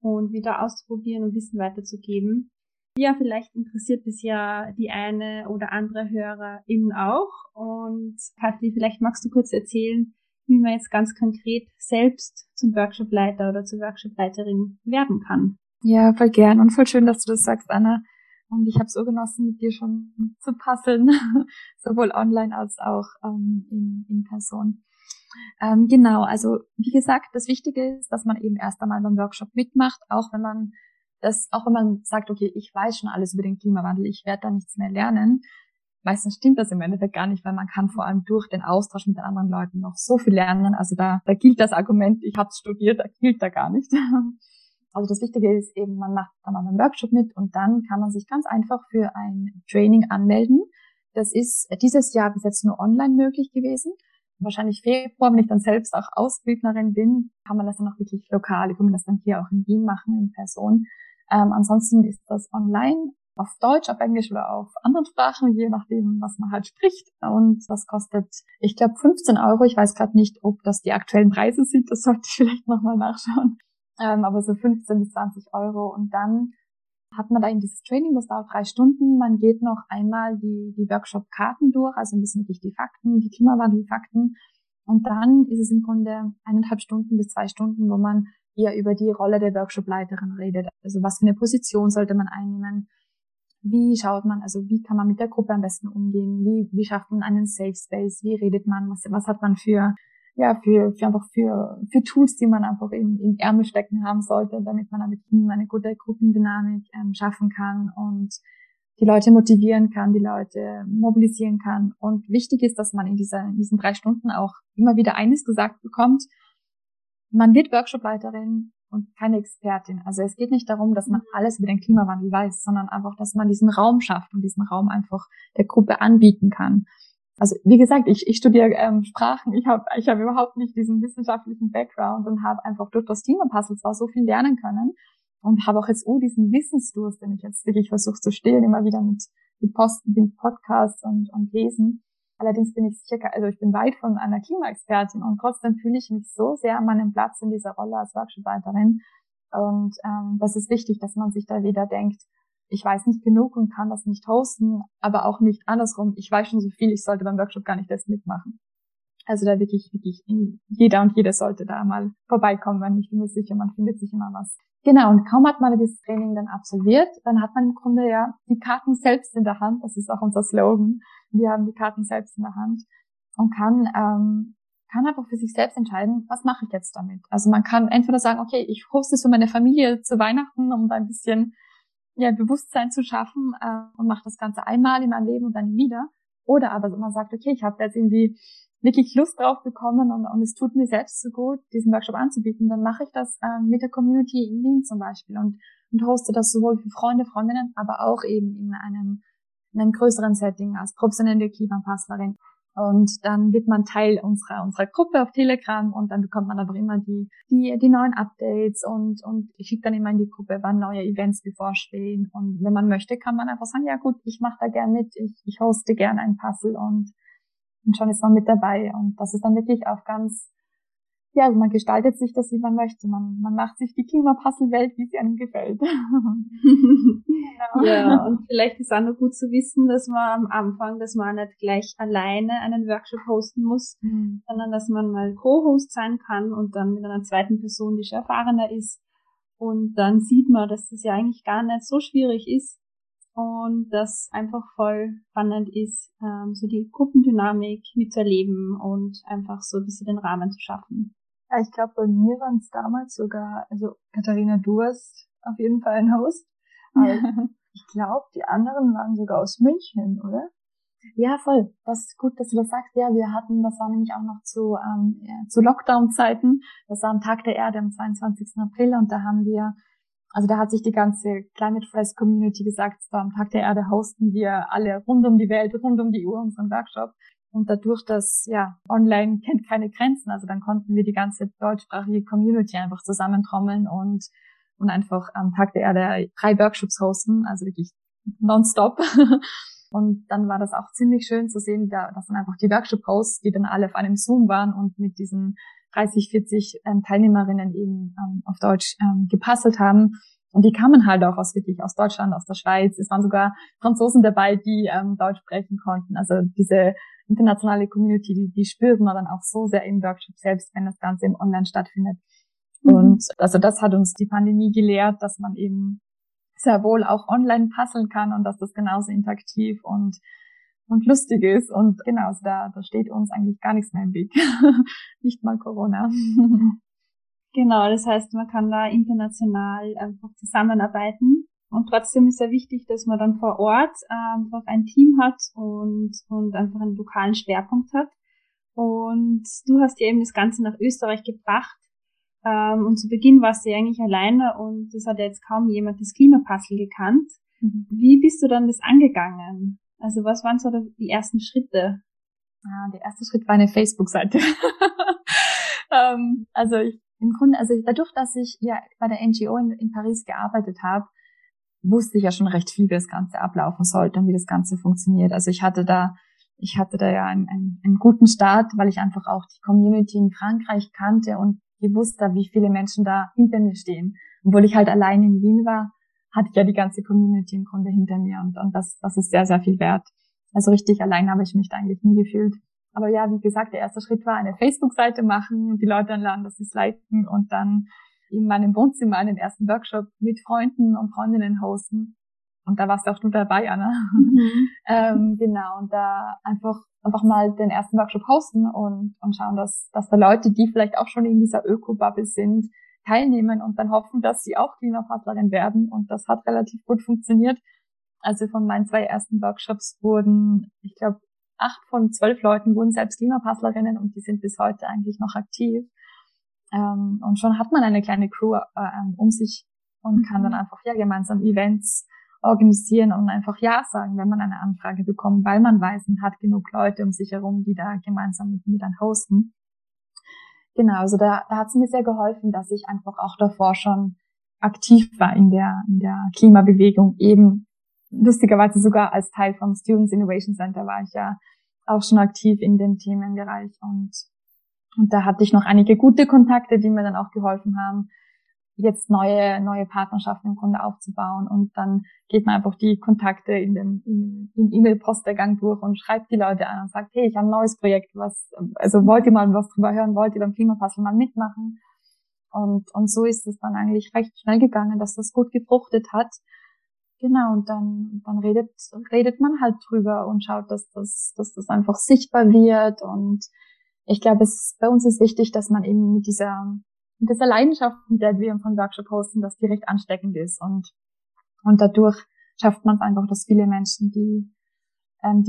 und wieder auszuprobieren und Wissen weiterzugeben. Ja, vielleicht interessiert es ja die eine oder andere HörerInnen auch. Und Kathi, vielleicht magst du kurz erzählen, wie man jetzt ganz konkret selbst zum Workshopleiter oder zur Workshopleiterin werden kann. Ja, voll gern und voll schön, dass du das sagst, Anna. Und ich habe so genossen, mit dir schon zu puzzeln, sowohl online als auch in Person. Genau, also wie gesagt, das Wichtige ist, dass man eben erst einmal beim Workshop mitmacht, auch wenn man sagt, okay, ich weiß schon alles über den Klimawandel, ich werde da nichts mehr lernen. Meistens stimmt das im Endeffekt gar nicht, weil man kann vor allem durch den Austausch mit den anderen Leuten noch so viel lernen. Also da gilt das Argument, ich habe es studiert, das gilt da gar nicht. Also das Wichtige ist eben, man macht dann mal einen Workshop mit und dann kann man sich ganz einfach für ein Training anmelden. Das ist dieses Jahr bis jetzt nur online möglich gewesen. Wahrscheinlich Februar, wenn ich dann selbst auch Ausbildnerin bin, kann man das dann auch wirklich lokal, ich kann das dann hier auch in Wien machen, in Person. Ansonsten ist das online, auf Deutsch, auf Englisch oder auf anderen Sprachen, je nachdem, was man halt spricht. Und das kostet, ich glaube, 15 €. Ich weiß gerade nicht, ob das die aktuellen Preise sind. Das sollte ich vielleicht nochmal nachschauen. Aber so 15 bis 20 €. Und dann hat man da eben dieses Training, das dauert 3 Stunden. Man geht noch einmal die Workshop-Karten durch, also ein bisschen wirklich die Fakten, die Klimawandelfakten. Und dann ist es im Grunde 1,5 Stunden bis 2 Stunden, wo man eher über die Rolle der Workshop-Leiterin redet. Also was für eine Position sollte man einnehmen? Wie schaut man, also wie kann man mit der Gruppe am besten umgehen? Wie schafft man einen Safe Space? Wie redet man? Was hat man für Tools, die man einfach im Ärmel stecken haben sollte, damit man damit eine gute Gruppendynamik schaffen kann und die Leute motivieren kann, die Leute mobilisieren kann. Und wichtig ist, dass man in diesen 3 Stunden auch immer wieder eines gesagt bekommt. Man wird Workshopleiterin und keine Expertin. Also es geht nicht darum, dass man alles über den Klimawandel weiß, sondern einfach, dass man diesen Raum schafft und diesen Raum einfach der Gruppe anbieten kann. Also wie gesagt, ich studiere Sprachen, ich habe überhaupt nicht diesen wissenschaftlichen Background und habe einfach durch das Klimapuzzle zwar so viel lernen können und habe auch jetzt diesen Wissensdurst, den ich jetzt wirklich versuche zu stillen, immer wieder mit Posten, den Podcasts und Lesen. Allerdings bin ich sicher, also ich bin weit von einer Klimaexpertin und trotzdem fühle ich mich so sehr an meinem Platz in dieser Rolle als Workshopleiterin. Und das ist wichtig, dass man sich da wieder denkt, ich weiß nicht genug und kann das nicht hosten, aber auch nicht andersrum, ich weiß schon so viel, ich sollte beim Workshop gar nicht erst mitmachen. Also da wirklich jeder und jede sollte da mal vorbeikommen, weil ich bin mir sicher, man findet sich immer was. Genau, und kaum hat man dieses Training dann absolviert, dann hat man im Grunde ja die Karten selbst in der Hand, das ist auch unser Slogan, wir haben die Karten selbst in der Hand und kann einfach für sich selbst entscheiden, was mache ich jetzt damit. Also man kann entweder sagen, okay, ich hoste es für meine Familie zu Weihnachten, um da ein bisschen Bewusstsein zu schaffen und mache das Ganze einmal in meinem Leben und dann wieder. Oder aber man sagt, okay, ich habe jetzt irgendwie wirklich Lust drauf bekommen und es tut mir selbst so gut, diesen Workshop anzubieten, dann mache ich das mit der Community in Wien zum Beispiel und hoste das sowohl für Freunde, Freundinnen, aber auch eben in einem größeren Setting als professionelle Klimapuzzlerin. Und dann wird man Teil unserer Gruppe auf Telegram und dann bekommt man aber immer die neuen Updates und ich schicke dann immer in die Gruppe, wann neue Events bevorstehen. Und wenn man möchte, kann man einfach sagen, ja gut, ich mache da gern mit, ich hoste gern ein Puzzle und schon ist man mit dabei. Und das ist dann wirklich auch ganz, also man gestaltet sich das, wie man möchte. Man macht sich die Klimapuzzle-Welt, wie sie einem gefällt. Genau. Ja, und vielleicht ist auch noch gut zu wissen, dass man am Anfang, dass man nicht gleich alleine einen Workshop hosten muss, sondern dass man mal Co-Host sein kann und dann mit einer zweiten Person, die schon erfahrener ist. Und dann sieht man, dass das ja eigentlich gar nicht so schwierig ist und dass einfach voll spannend ist, so die Gruppendynamik mitzuerleben und einfach so ein bisschen den Rahmen zu schaffen. Ja, ich glaube, bei mir waren es damals sogar, also Katharina, du warst auf jeden Fall ein Host. Aber ich glaube, die anderen waren sogar aus München, oder? Ja, voll. Das ist gut, dass du das sagst. Ja, wir hatten, das war nämlich auch noch zu Lockdown-Zeiten. Das war am Tag der Erde am 22. April und da haben wir, also da hat sich die ganze Climate Fresk Community gesagt, so am Tag der Erde hosten wir alle rund um die Welt, rund um die Uhr unseren Workshop. Und dadurch, dass, online kennt keine Grenzen, also dann konnten wir die ganze deutschsprachige Community einfach zusammentrommeln und einfach am Tag der Erde 3 Workshops hosten, also wirklich nonstop. Und dann war das auch ziemlich schön zu sehen, dass dann einfach die Workshop-Hosts, die dann alle auf einem Zoom waren und mit diesen 30, 40 Teilnehmerinnen eben auf Deutsch gepasselt haben. Und die kamen halt auch aus Deutschland, aus der Schweiz. Es waren sogar Franzosen dabei, die Deutsch sprechen konnten. Also diese internationale Community, die spürt man dann auch so sehr im Workshop selbst, wenn das Ganze im Online stattfindet. Mhm. Und also das hat uns die Pandemie gelehrt, dass man eben sehr wohl auch online puzzeln kann und dass das genauso interaktiv und lustig ist. Und genau, also da steht uns eigentlich gar nichts mehr im Weg. Nicht mal Corona. Genau, das heißt, man kann da international einfach zusammenarbeiten. Und trotzdem ist ja wichtig, dass man dann vor Ort einfach ein Team hat und einfach einen lokalen Schwerpunkt hat. Und du hast ja eben das Ganze nach Österreich gebracht. Und zu Beginn warst du ja eigentlich alleine und das hat ja jetzt kaum jemand das Klimapuzzle gekannt. Mhm. Wie bist du dann das angegangen? Also was waren so die ersten Schritte? Der erste Schritt war eine Facebook-Seite. Dadurch, dass ich ja bei der NGO in Paris gearbeitet habe, wusste ich ja schon recht viel, wie das Ganze ablaufen sollte und wie das Ganze funktioniert. Also ich hatte da ja einen guten Start, weil ich einfach auch die Community in Frankreich kannte und gewusst habe, wie viele Menschen da hinter mir stehen. Obwohl ich halt allein in Wien war, hatte ich ja die ganze Community im Grunde hinter mir und das ist sehr, sehr viel wert. Also richtig allein habe ich mich da eigentlich nie gefühlt. Aber ja, wie gesagt, der erste Schritt war eine Facebook-Seite machen, die Leute anladen, dass sie es liken und dann in meinem Wohnzimmer einen ersten Workshop mit Freunden und Freundinnen hosten. Und da warst auch du dabei, Anna. Mhm. Genau, und da einfach mal den ersten Workshop hosten und schauen, dass da Leute, die vielleicht auch schon in dieser Öko-Bubble sind, teilnehmen und dann hoffen, dass sie auch Klimapuzzlerin werden. Und das hat relativ gut funktioniert. Also von meinen 2 ersten Workshops wurden, ich glaube, 8 von 12 Leuten wurden selbst Klimapuzzlerinnen und die sind bis heute eigentlich noch aktiv. Und schon hat man eine kleine Crew um sich und kann dann einfach ja gemeinsam Events organisieren und einfach ja sagen, wenn man eine Anfrage bekommt, weil man weiß, man hat genug Leute um sich herum, die da gemeinsam mit mir dann hosten. Genau, also da hat es mir sehr geholfen, dass ich einfach auch davor schon aktiv war in der Klimabewegung, eben lustigerweise sogar als Teil vom Students Innovation Center war ich ja auch schon aktiv in dem Themenbereich und da hatte ich noch einige gute Kontakte, die mir dann auch geholfen haben, jetzt neue Partnerschaften im Grunde aufzubauen und dann geht man einfach die Kontakte im E-Mail-Posteingang durch und schreibt die Leute an und sagt, hey, ich habe ein neues Projekt, wollt ihr mal was drüber hören, wollt ihr beim Klimapuzzle mal mitmachen? Und so ist es dann eigentlich recht schnell gegangen, dass das gut gefruchtet hat. Genau, und dann redet man halt drüber und schaut, dass das einfach sichtbar wird und ich glaube, bei uns ist wichtig, dass man eben mit dieser Leidenschaft, mit der wir unseren Workshop hosten, das direkt ansteckend ist. Und dadurch schafft man es einfach, dass viele Menschen, die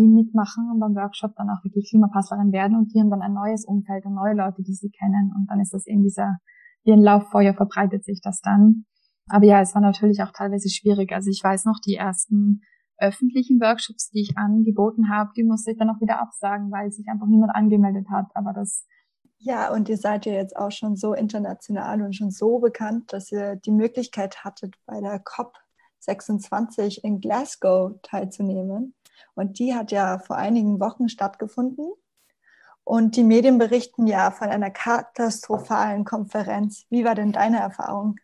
mitmachen und beim Workshop dann auch wirklich Klimapuzzlerin werden und die haben dann ein neues Umfeld und neue Leute, die sie kennen. Und dann ist das eben wie ein Lauffeuer verbreitet sich das dann. Aber ja, es war natürlich auch teilweise schwierig. Also ich weiß noch, die ersten öffentlichen Workshops, die ich angeboten habe, die musste ich dann auch wieder absagen, weil sich einfach niemand angemeldet hat. Aber das ja, und ihr seid ja jetzt auch schon so international und schon so bekannt, dass ihr die Möglichkeit hattet, bei der COP26 in Glasgow teilzunehmen. Und die hat ja vor einigen Wochen stattgefunden. Und die Medien berichten ja von einer katastrophalen Konferenz. Wie war denn deine Erfahrung?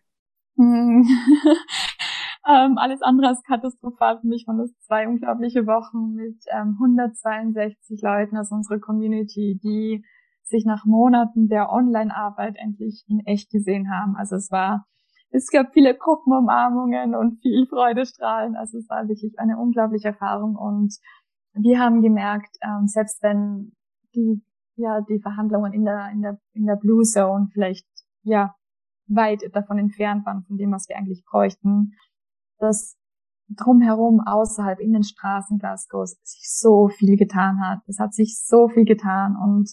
Alles andere als katastrophal für mich waren das 2 unglaubliche Wochen mit 162 Leuten aus unserer Community, die sich nach Monaten der Online-Arbeit endlich in echt gesehen haben. Also es gab viele Gruppenumarmungen und viel Freudestrahlen. Also es war wirklich eine unglaubliche Erfahrung und wir haben gemerkt, selbst wenn die Verhandlungen in der Blue Zone vielleicht, ja, weit davon entfernt waren von dem, was wir eigentlich bräuchten, dass drumherum, außerhalb, in den Straßen Glasgows sich so viel getan hat. Es hat sich so viel getan und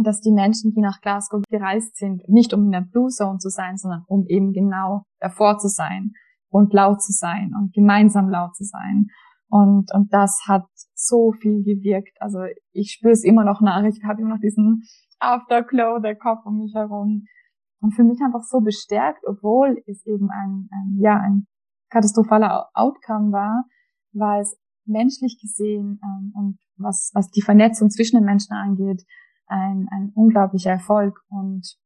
dass die Menschen, die nach Glasgow gereist sind, nicht um in der Blue Zone zu sein, sondern um eben genau davor zu sein und laut zu sein und gemeinsam laut zu sein. Und das hat so viel gewirkt. Also ich spüre es immer noch nach. Ich habe immer noch diesen Afterglow, der Kopf um mich herum. Und für mich einfach so bestärkt, obwohl es eben ein katastrophaler Outcome war, war es menschlich gesehen und was die Vernetzung zwischen den Menschen angeht, ein unglaublicher Erfolg. Und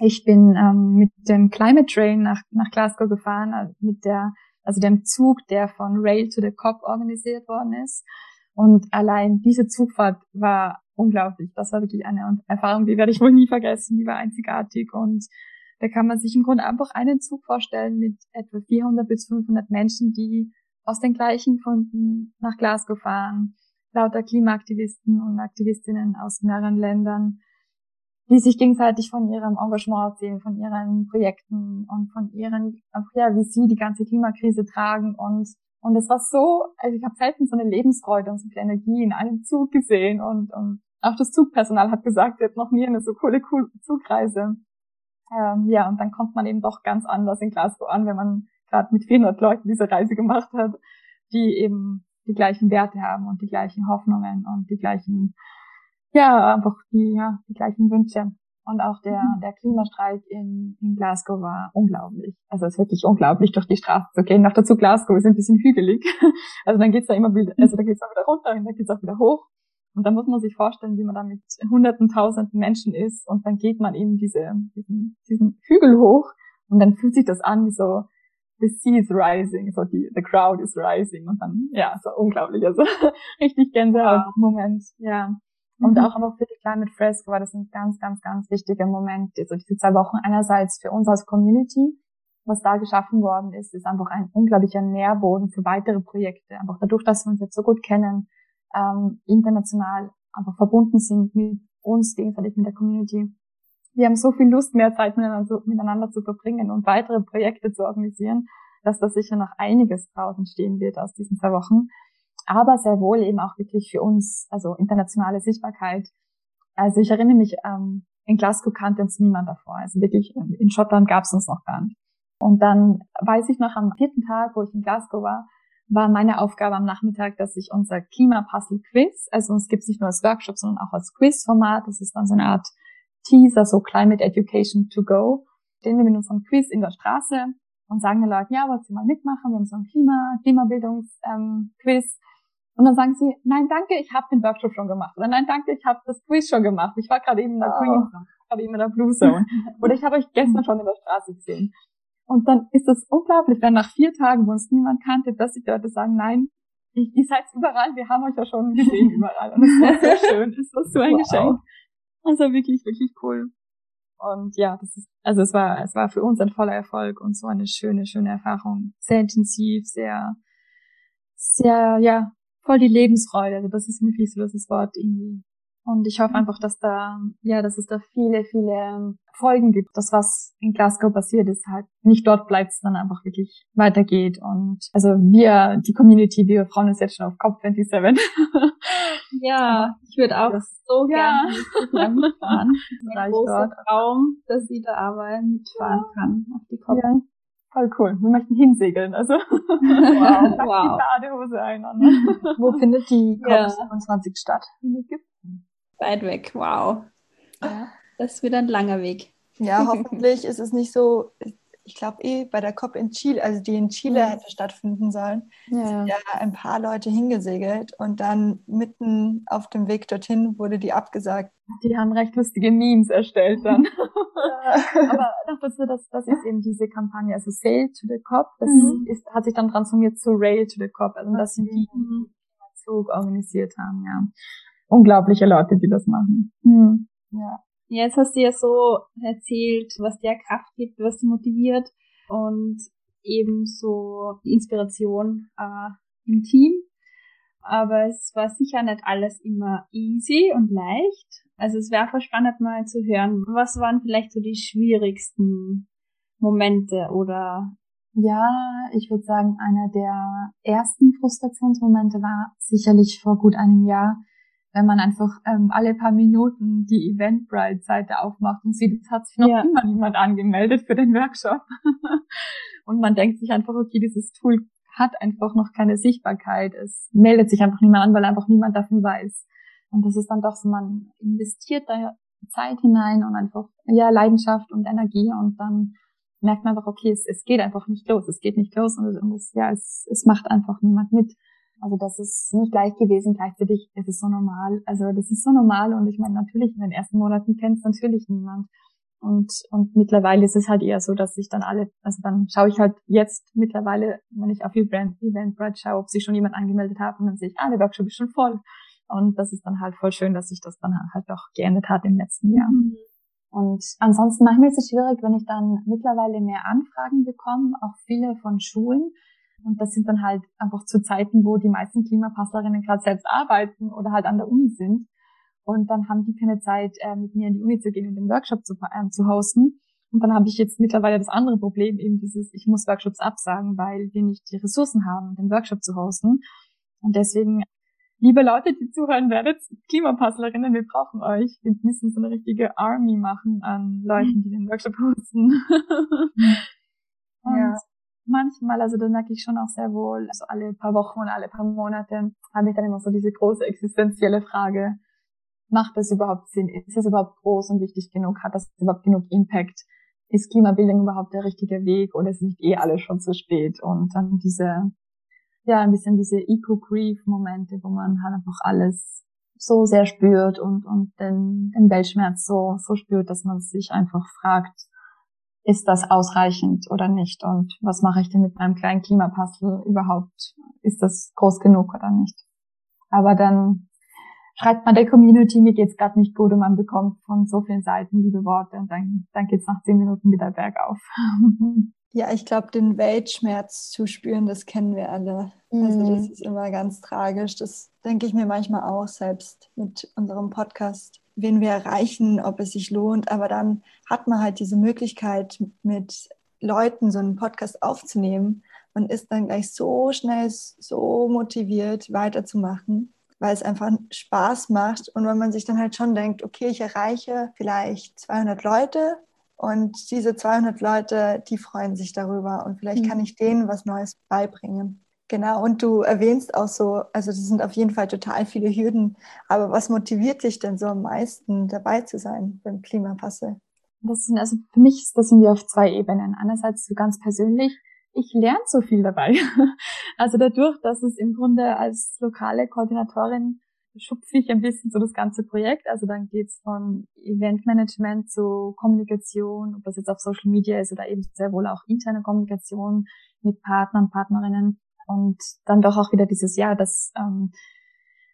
ich bin mit dem Climate Train nach Glasgow gefahren, dem Zug, der von Rail to the Cop organisiert worden ist. Und allein diese Zugfahrt war unglaublich. Das war wirklich eine Erfahrung, die werde ich wohl nie vergessen. Die war einzigartig und Da kann man sich im Grunde einfach einen Zug vorstellen mit etwa 400 bis 500 Menschen, die aus den gleichen Gründen nach Glasgow fahren, lauter Klimaaktivisten und Aktivistinnen aus mehreren Ländern, die sich gegenseitig von ihrem Engagement erzählen, von ihren Projekten und von ihren, ja, wie sie die ganze Klimakrise tragen. Und es war so, also ich habe selten so eine Lebensfreude und so viel Energie in einem Zug gesehen. Und auch das Zugpersonal hat gesagt, wir hatten noch nie eine so coole Zugreise. Ja, und dann kommt man eben doch ganz anders in Glasgow an, wenn man gerade mit 400 Leuten diese Reise gemacht hat, die eben die gleichen Werte haben und die gleichen Hoffnungen und die gleichen, ja, einfach die gleichen Wünsche. Und auch der Klimastreik in Glasgow war unglaublich. Also es ist wirklich unglaublich, durch die Straße zu gehen. Noch dazu, Glasgow ist ein bisschen hügelig. Also dann geht's da immer wieder, also da geht's auch wieder runter und dann geht's auch wieder hoch. Und dann muss man sich vorstellen, wie man da mit hunderten, tausenden Menschen ist. Und dann geht man eben diesen Hügel hoch. Und dann fühlt sich das an wie so, the sea is rising, so the crowd is rising. Und dann, ja, so unglaublich. Also richtig Gänsehaut-Moment, ja. Und auch aber für die Climate Fresk war das ein ganz, ganz, ganz wichtiger Moment. Also diese 2 Wochen einerseits für uns als Community, was da geschaffen worden ist, ist einfach ein unglaublicher Nährboden für weitere Projekte. Einfach dadurch, dass wir uns jetzt so gut kennen, international einfach verbunden sind mit uns gegenseitig, mit der Community. Wir haben so viel Lust, mehr Zeit miteinander zu verbringen und weitere Projekte zu organisieren, dass da sicher noch einiges draußen stehen wird aus diesen 2 Wochen. Aber sehr wohl eben auch wirklich für uns, also internationale Sichtbarkeit. Also ich erinnere mich, in Glasgow kannte uns niemand davor. Also wirklich, in Schottland gab es uns noch gar nicht. Und dann weiß ich noch, am 4. Tag, wo ich in Glasgow war, war meine Aufgabe am Nachmittag, dass ich unser Klimapuzzle-Quiz, also uns gibt es nicht nur als Workshop, sondern auch als Quiz-Format. Das ist dann so eine Art Teaser, so Climate Education to go. Stehen wir mit unserem Quiz in der Straße und sagen den Leuten, ja, wollt ihr mal mitmachen? Wir haben so ein Klimabildungs-Quiz. Und dann sagen sie, nein, danke, ich habe den Workshop schon gemacht. Oder nein, danke, ich habe das Quiz schon gemacht. Ich war gerade eben in der Green Zone, gerade eben in der Blue Zone. Oder ich habe euch gestern schon in der Straße gesehen. Und dann ist das unglaublich, wenn nach 4 Tagen, wo uns niemand kannte, dass die Leute sagen, nein, ihr seid überall, wir haben euch ja schon gesehen überall. Und es war so schön, es war so ein Geschenk. Also wirklich, wirklich cool. Und ja, das ist, also es war für uns ein voller Erfolg und so eine schöne, schöne Erfahrung. Sehr intensiv, sehr, sehr, ja, voll die Lebensfreude, also das ist mir viel so das Wort irgendwie. Und ich hoffe einfach, dass es da viele, viele Folgen gibt, dass was in Glasgow passiert ist, halt nicht dort bleibt, sondern einfach wirklich weitergeht. Und also wir, die Community, wir freuen uns jetzt schon auf COP27. Ja, ich würde auch so gerne mitfahren. Ein großer Traum, dass sie da aber mitfahren kann auf die COP. Ja. Voll cool. Wir möchten hinsegeln, also. Wow, pack die Badehose ein. Wo findet die COP27 statt? In Ägypten. Weit weg, wow. Ja. Das wird ein langer Weg. Ja, hoffentlich ist es nicht so, ich glaube bei der COP in Chile, also die in Chile hätte stattfinden sollen, sind ja ein paar Leute hingesegelt und dann mitten auf dem Weg dorthin wurde die abgesagt. Die haben recht lustige Memes erstellt dann. Aber noch dazu, das ist eben diese Kampagne, also Sail to the Cop, das hat sich dann transformiert zu Rail to the Cop, also das sind die, die den Zug organisiert haben, ja. Unglaubliche Leute, die das machen. Mhm. Ja. Jetzt hast du ja so erzählt, was dir Kraft gibt, was dich motiviert und eben so die Inspiration im Team. Aber es war sicher nicht alles immer easy und leicht. Also es wäre voll spannend, mal zu hören, was waren vielleicht so die schwierigsten Momente oder... Ja, ich würde sagen, einer der ersten Frustrationsmomente war sicherlich vor gut einem Jahr, wenn man einfach alle paar Minuten die Eventbrite-Seite aufmacht und sieht, es hat sich noch immer niemand angemeldet für den Workshop. Und man denkt sich einfach, okay, dieses Tool hat einfach noch keine Sichtbarkeit. Es meldet sich einfach niemand an, weil einfach niemand davon weiß. Und das ist dann doch so, man investiert da Zeit hinein und einfach, ja, Leidenschaft und Energie und dann merkt man einfach, okay, es geht einfach nicht los, es geht nicht los und es, ja, es macht einfach niemand mit. Also das ist nicht leicht gewesen, gleichzeitig ist es so normal. Also das ist so normal und ich meine, natürlich in den ersten Monaten kennt es natürlich niemand. Und mittlerweile ist es halt eher so, dass ich dann alle, also dann schaue ich halt jetzt mittlerweile, wenn ich auf Eventbrite schaue, ob sich schon jemand angemeldet hat und dann sehe ich, der Workshop ist schon voll. Und das ist dann halt voll schön, dass sich das dann halt auch geändert hat im letzten Jahr. Und ansonsten manchmal ist es schwierig, wenn ich dann mittlerweile mehr Anfragen bekomme, auch viele von Schulen. Und das sind dann halt einfach zu Zeiten, wo die meisten Klimapuzzlerinnen gerade selbst arbeiten oder halt an der Uni sind. Und dann haben die keine Zeit, mit mir in die Uni zu gehen und den Workshop zu hosten. Und dann habe ich jetzt mittlerweile das andere Problem, eben dieses, ich muss Workshops absagen, weil wir nicht die Ressourcen haben, den Workshop zu hosten. Und deswegen, liebe Leute, die zuhören, werdet Klimapuzzlerinnen, wir brauchen euch. Wir müssen so eine richtige Army machen an Leuten, die den Workshop hosten. Und ja. Manchmal, also da merke ich schon auch sehr wohl, also alle paar Wochen oder alle paar Monate habe ich dann immer so diese große existenzielle Frage, macht das überhaupt Sinn? Ist das überhaupt groß und wichtig genug? Hat das überhaupt genug Impact? Ist Klimabildung überhaupt der richtige Weg oder ist nicht eh alles schon zu spät? Und dann diese, ja, ein bisschen diese Eco-Grief-Momente, wo man halt einfach alles so sehr spürt und den Weltschmerz so spürt, dass man sich einfach fragt, ist das ausreichend oder nicht? Und was mache ich denn mit meinem kleinen Klimapuzzle überhaupt? Ist das groß genug oder nicht? Aber dann schreibt man der Community, mir geht's gerade nicht gut und man bekommt von so vielen Seiten liebe Worte und dann geht's nach 10 Minuten wieder bergauf. Ja, ich glaube, den Weltschmerz zu spüren, das kennen wir alle. Mhm. Also das ist immer ganz tragisch. Das denke ich mir manchmal auch selbst mit unserem Podcast, wen wir erreichen, ob es sich lohnt. Aber dann hat man halt diese Möglichkeit, mit Leuten so einen Podcast aufzunehmen und ist dann gleich so schnell, so motiviert, weiterzumachen, weil es einfach Spaß macht und weil man sich dann halt schon denkt, okay, ich erreiche vielleicht 200 Leute. Und diese 200 Leute, die freuen sich darüber und vielleicht kann ich denen was Neues beibringen. Genau, und du erwähnst auch so, also das sind auf jeden Fall total viele Hürden, aber was motiviert dich denn so am meisten dabei zu sein beim Klimapuzzle? Das sind, also für mich ist das irgendwie auf 2 Ebenen. Einerseits so ganz persönlich, ich lerne so viel dabei. Also dadurch, dass es im Grunde als lokale Koordinatorin schupfe ich ein bisschen so das ganze Projekt. Also dann geht's von Eventmanagement zu Kommunikation, ob das jetzt auf Social Media ist oder eben sehr wohl auch interne Kommunikation mit Partnern, Partnerinnen und dann doch auch wieder dieses Jahr das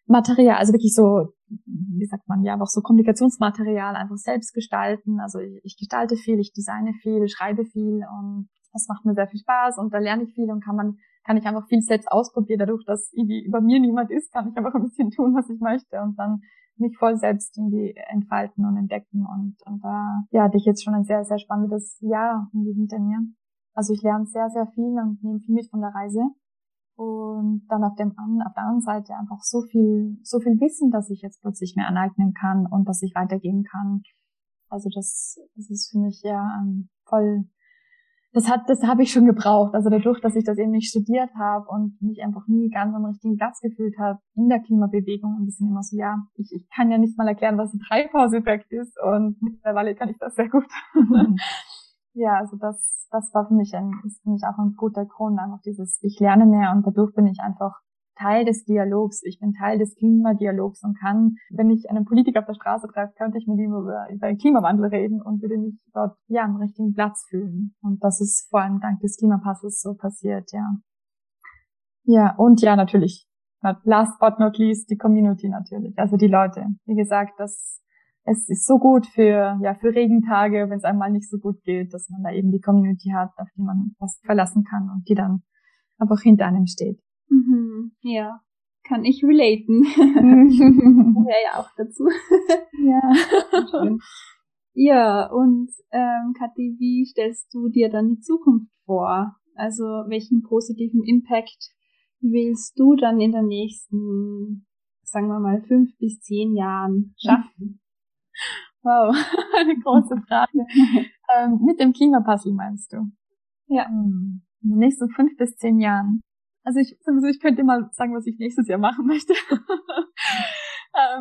Material, also wirklich so, wie sagt man, ja, aber auch so Kommunikationsmaterial einfach selbst gestalten. Also ich gestalte viel, ich designe viel, schreibe viel und das macht mir sehr viel Spaß und da lerne ich viel und kann ich einfach viel selbst ausprobieren. Dadurch, dass irgendwie über mir niemand ist, kann ich einfach ein bisschen tun, was ich möchte und dann mich voll selbst irgendwie entfalten und entdecken. Und da, ja, hatte ich jetzt schon ein sehr, sehr spannendes Jahr irgendwie hinter mir. Also ich lerne sehr, sehr viel und nehme viel mit von der Reise. Und dann auf der anderen Seite einfach so viel Wissen, dass ich jetzt plötzlich mir aneignen kann und dass ich weitergeben kann. Also das ist für mich ja voll... Das habe ich schon gebraucht. Also dadurch, dass ich das eben nicht studiert habe und mich einfach nie ganz am richtigen Platz gefühlt habe in der Klimabewegung, ein bisschen immer so, ja, ich kann ja nicht mal erklären, was ein Treibhauseffekt ist und mittlerweile kann ich das sehr gut. Mhm. Ja, also das war ist für mich auch ein guter Grund, einfach dieses, ich lerne mehr und dadurch bin ich einfach Teil des Dialogs. Ich bin Teil des Klimadialogs und kann, wenn ich einen Politiker auf der Straße treffe, könnte ich mit ihm über den Klimawandel reden und würde mich dort, ja, am richtigen Platz fühlen. Und das ist vor allem dank des Klimapuzzles so passiert, ja. Ja, und ja, natürlich, last but not least, die Community natürlich, also die Leute. Wie gesagt, es ist so gut für Regentage, wenn es einmal nicht so gut geht, dass man da eben die Community hat, auf die man was verlassen kann und die dann einfach hinter einem steht. Mhm, ja, kann ich relaten. Wäre ja auch dazu. Ja. Ja, und Kathi, wie stellst du dir dann die Zukunft vor? Also welchen positiven Impact willst du dann in den nächsten, sagen wir mal, 5 bis 10 Jahren schaffen? Wow, eine große Frage. Mit dem Klimapuzzle meinst du? Ja. In den nächsten 5 bis 10 Jahren. Also ich könnte mal sagen, was ich nächstes Jahr machen möchte.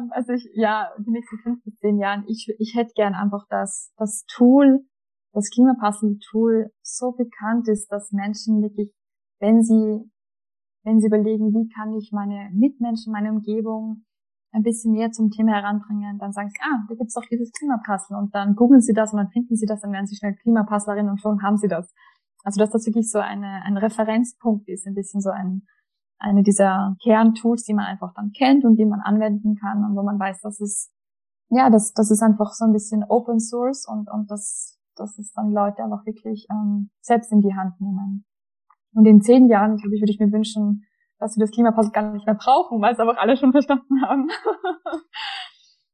Also die nächsten 5 bis 10 Jahren, ich hätte gern einfach, dass das Tool, das Klimapuzzle-Tool so bekannt ist, dass Menschen wirklich, wenn sie überlegen, wie kann ich meine Mitmenschen, meine Umgebung ein bisschen näher zum Thema heranbringen, dann sagen sie, da gibt's doch dieses Klimapuzzle und dann googeln sie das und dann finden sie das, dann werden sie schnell Klimapuzzlerin und schon haben sie das. Also dass das wirklich so ein Referenzpunkt ist, ein bisschen so eine dieser Kerntools, die man einfach dann kennt und die man anwenden kann und wo man weiß, das ist ja, das ist einfach so ein bisschen Open Source und dass es dann Leute einfach wirklich selbst in die Hand nehmen. Und in 10 Jahren, glaube ich, würde ich mir wünschen, dass wir das Klimapuzzle gar nicht mehr brauchen, weil es einfach alle schon verstanden haben.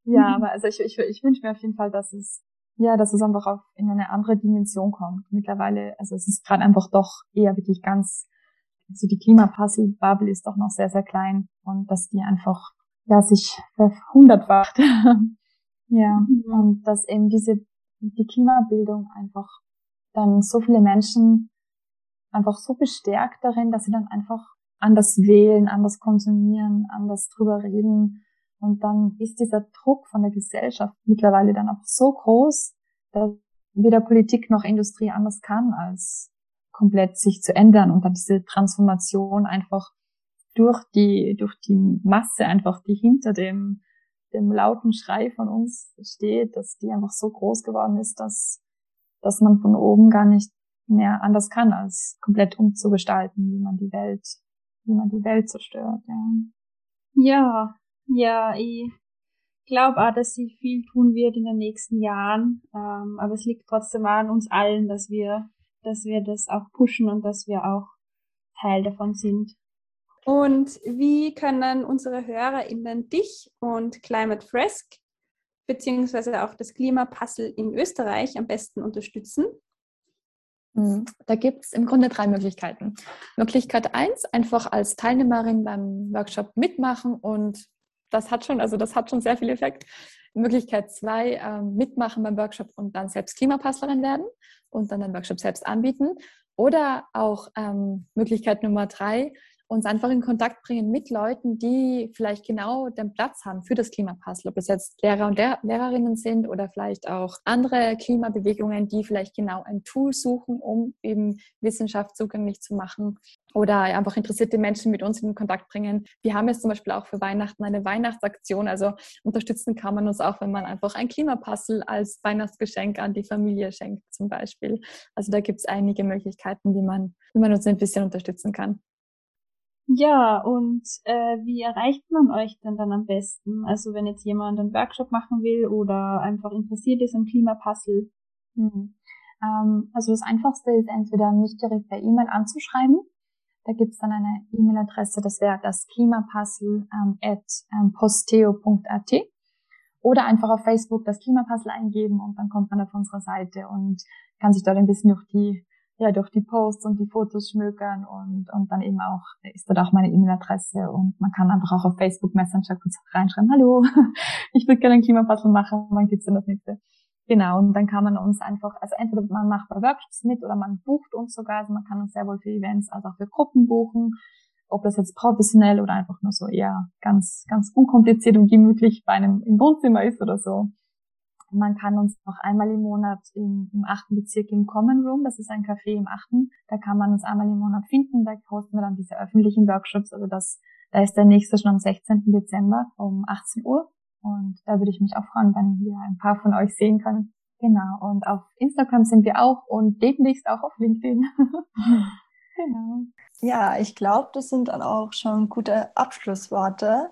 Ja, aber also ich wünsche mir auf jeden Fall, dass es einfach auf in eine andere Dimension kommt. Mittlerweile, also es ist gerade einfach doch eher wirklich ganz, also die Klimapuzzle-Bubble ist doch noch sehr, sehr klein und dass die einfach, ja, sich verhundertfacht. Ja, und dass eben die Klimabildung einfach dann so viele Menschen einfach so bestärkt darin, dass sie dann einfach anders wählen, anders konsumieren, anders drüber reden. Und dann ist dieser Druck von der Gesellschaft mittlerweile dann auch so groß, dass weder Politik noch Industrie anders kann, als komplett sich zu ändern und dann diese Transformation einfach durch die Masse einfach, die hinter dem lauten Schrei von uns steht, dass die einfach so groß geworden ist, dass man von oben gar nicht mehr anders kann, als komplett umzugestalten, wie man die Welt zerstört, ja. Ja, ich glaube auch, dass sie viel tun wird in den nächsten Jahren, aber es liegt trotzdem auch an uns allen, dass wir das auch pushen und dass wir auch Teil davon sind. Und wie können unsere HörerInnen dich und Climate Fresk beziehungsweise auch das Klimapuzzle in Österreich am besten unterstützen? Da gibt es im Grunde 3 Möglichkeiten. Möglichkeit 1, einfach als Teilnehmerin beim Workshop mitmachen und das hat schon sehr viel Effekt. Möglichkeit 2, mitmachen beim Workshop und dann selbst Klimapuzzlerin werden und dann den Workshop selbst anbieten. Oder auch Möglichkeit Nummer 3, uns einfach in Kontakt bringen mit Leuten, die vielleicht genau den Platz haben für das Klimapuzzle. Ob das jetzt Lehrer und Lehrerinnen sind oder vielleicht auch andere Klimabewegungen, die vielleicht genau ein Tool suchen, um eben Wissenschaft zugänglich zu machen oder einfach interessierte Menschen mit uns in Kontakt bringen. Wir haben jetzt zum Beispiel auch für Weihnachten eine Weihnachtsaktion. Also unterstützen kann man uns auch, wenn man einfach ein Klimapuzzle als Weihnachtsgeschenk an die Familie schenkt zum Beispiel. Also da gibt es einige Möglichkeiten, wie man uns ein bisschen unterstützen kann. Ja, und wie erreicht man euch denn dann am besten? Also wenn jetzt jemand einen Workshop machen will oder einfach interessiert ist am Klimapuzzle? Also das Einfachste ist entweder mich direkt per E-Mail anzuschreiben. Da gibt's dann eine E-Mail-Adresse, das wäre das klimapuzzle@posteo.at oder einfach auf Facebook das Klimapuzzle eingeben und dann kommt man auf unsere Seite und kann sich dort ein bisschen durch die Posts und die Fotos schmökern und dann eben auch, ist dort auch meine E-Mail-Adresse und man kann einfach auch auf Facebook Messenger kurz reinschreiben, hallo, ich würde gerne ein Klimapuzzle machen, wann gibt's denn das nächste? Genau, und dann kann man uns einfach, also entweder man macht bei Workshops mit oder man bucht uns sogar, also man kann uns sehr wohl für Events, also auch für Gruppen buchen, ob das jetzt professionell oder einfach nur so eher ganz, ganz unkompliziert und gemütlich bei einem im Wohnzimmer ist oder so. Man kann uns auch einmal im Monat im 8. Bezirk im Common Room, das ist ein Café im 8. Da kann man uns einmal im Monat finden, da hosten wir dann diese öffentlichen Workshops. Also da ist der nächste schon am 16. Dezember um 18 Uhr. Und da würde ich mich auch freuen, wenn wir ein paar von euch sehen können. Genau, und auf Instagram sind wir auch und demnächst auch auf LinkedIn. Genau. Ja, ich glaube, das sind dann auch schon gute Abschlussworte.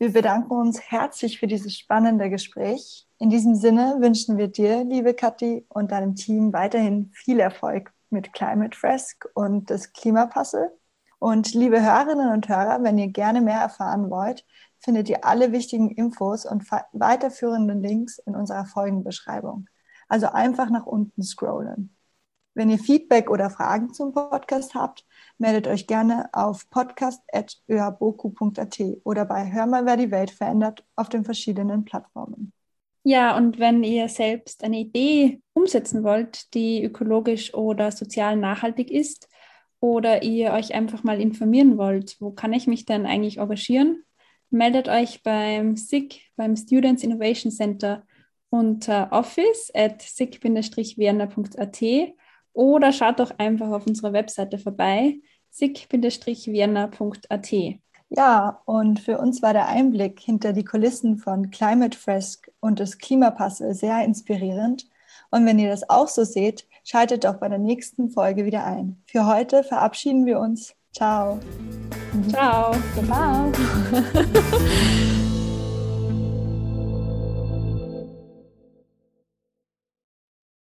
Wir bedanken uns herzlich für dieses spannende Gespräch. In diesem Sinne wünschen wir dir, liebe Kathi, und deinem Team weiterhin viel Erfolg mit Climate Fresk und das Klimapuzzle. Und liebe Hörerinnen und Hörer, wenn ihr gerne mehr erfahren wollt, findet ihr alle wichtigen Infos und weiterführenden Links in unserer Folgenbeschreibung. Also einfach nach unten scrollen. Wenn ihr Feedback oder Fragen zum Podcast habt, meldet euch gerne auf podcast@öaboku.at oder bei Hör mal, wer die Welt verändert auf den verschiedenen Plattformen. Ja, und wenn ihr selbst eine Idee umsetzen wollt, die ökologisch oder sozial nachhaltig ist oder ihr euch einfach mal informieren wollt, wo kann ich mich denn eigentlich engagieren? Meldet euch beim SIC, beim Students Innovation Center unter office@sic-vienna.at oder schaut doch einfach auf unserer Webseite vorbei, sic-vienna.at. Ja, und für uns war der Einblick hinter die Kulissen von Climate Fresk und das Klimapuzzle sehr inspirierend. Und wenn ihr das auch so seht, schaltet doch bei der nächsten Folge wieder ein. Für heute verabschieden wir uns. Ciao. Ciao. Ciao.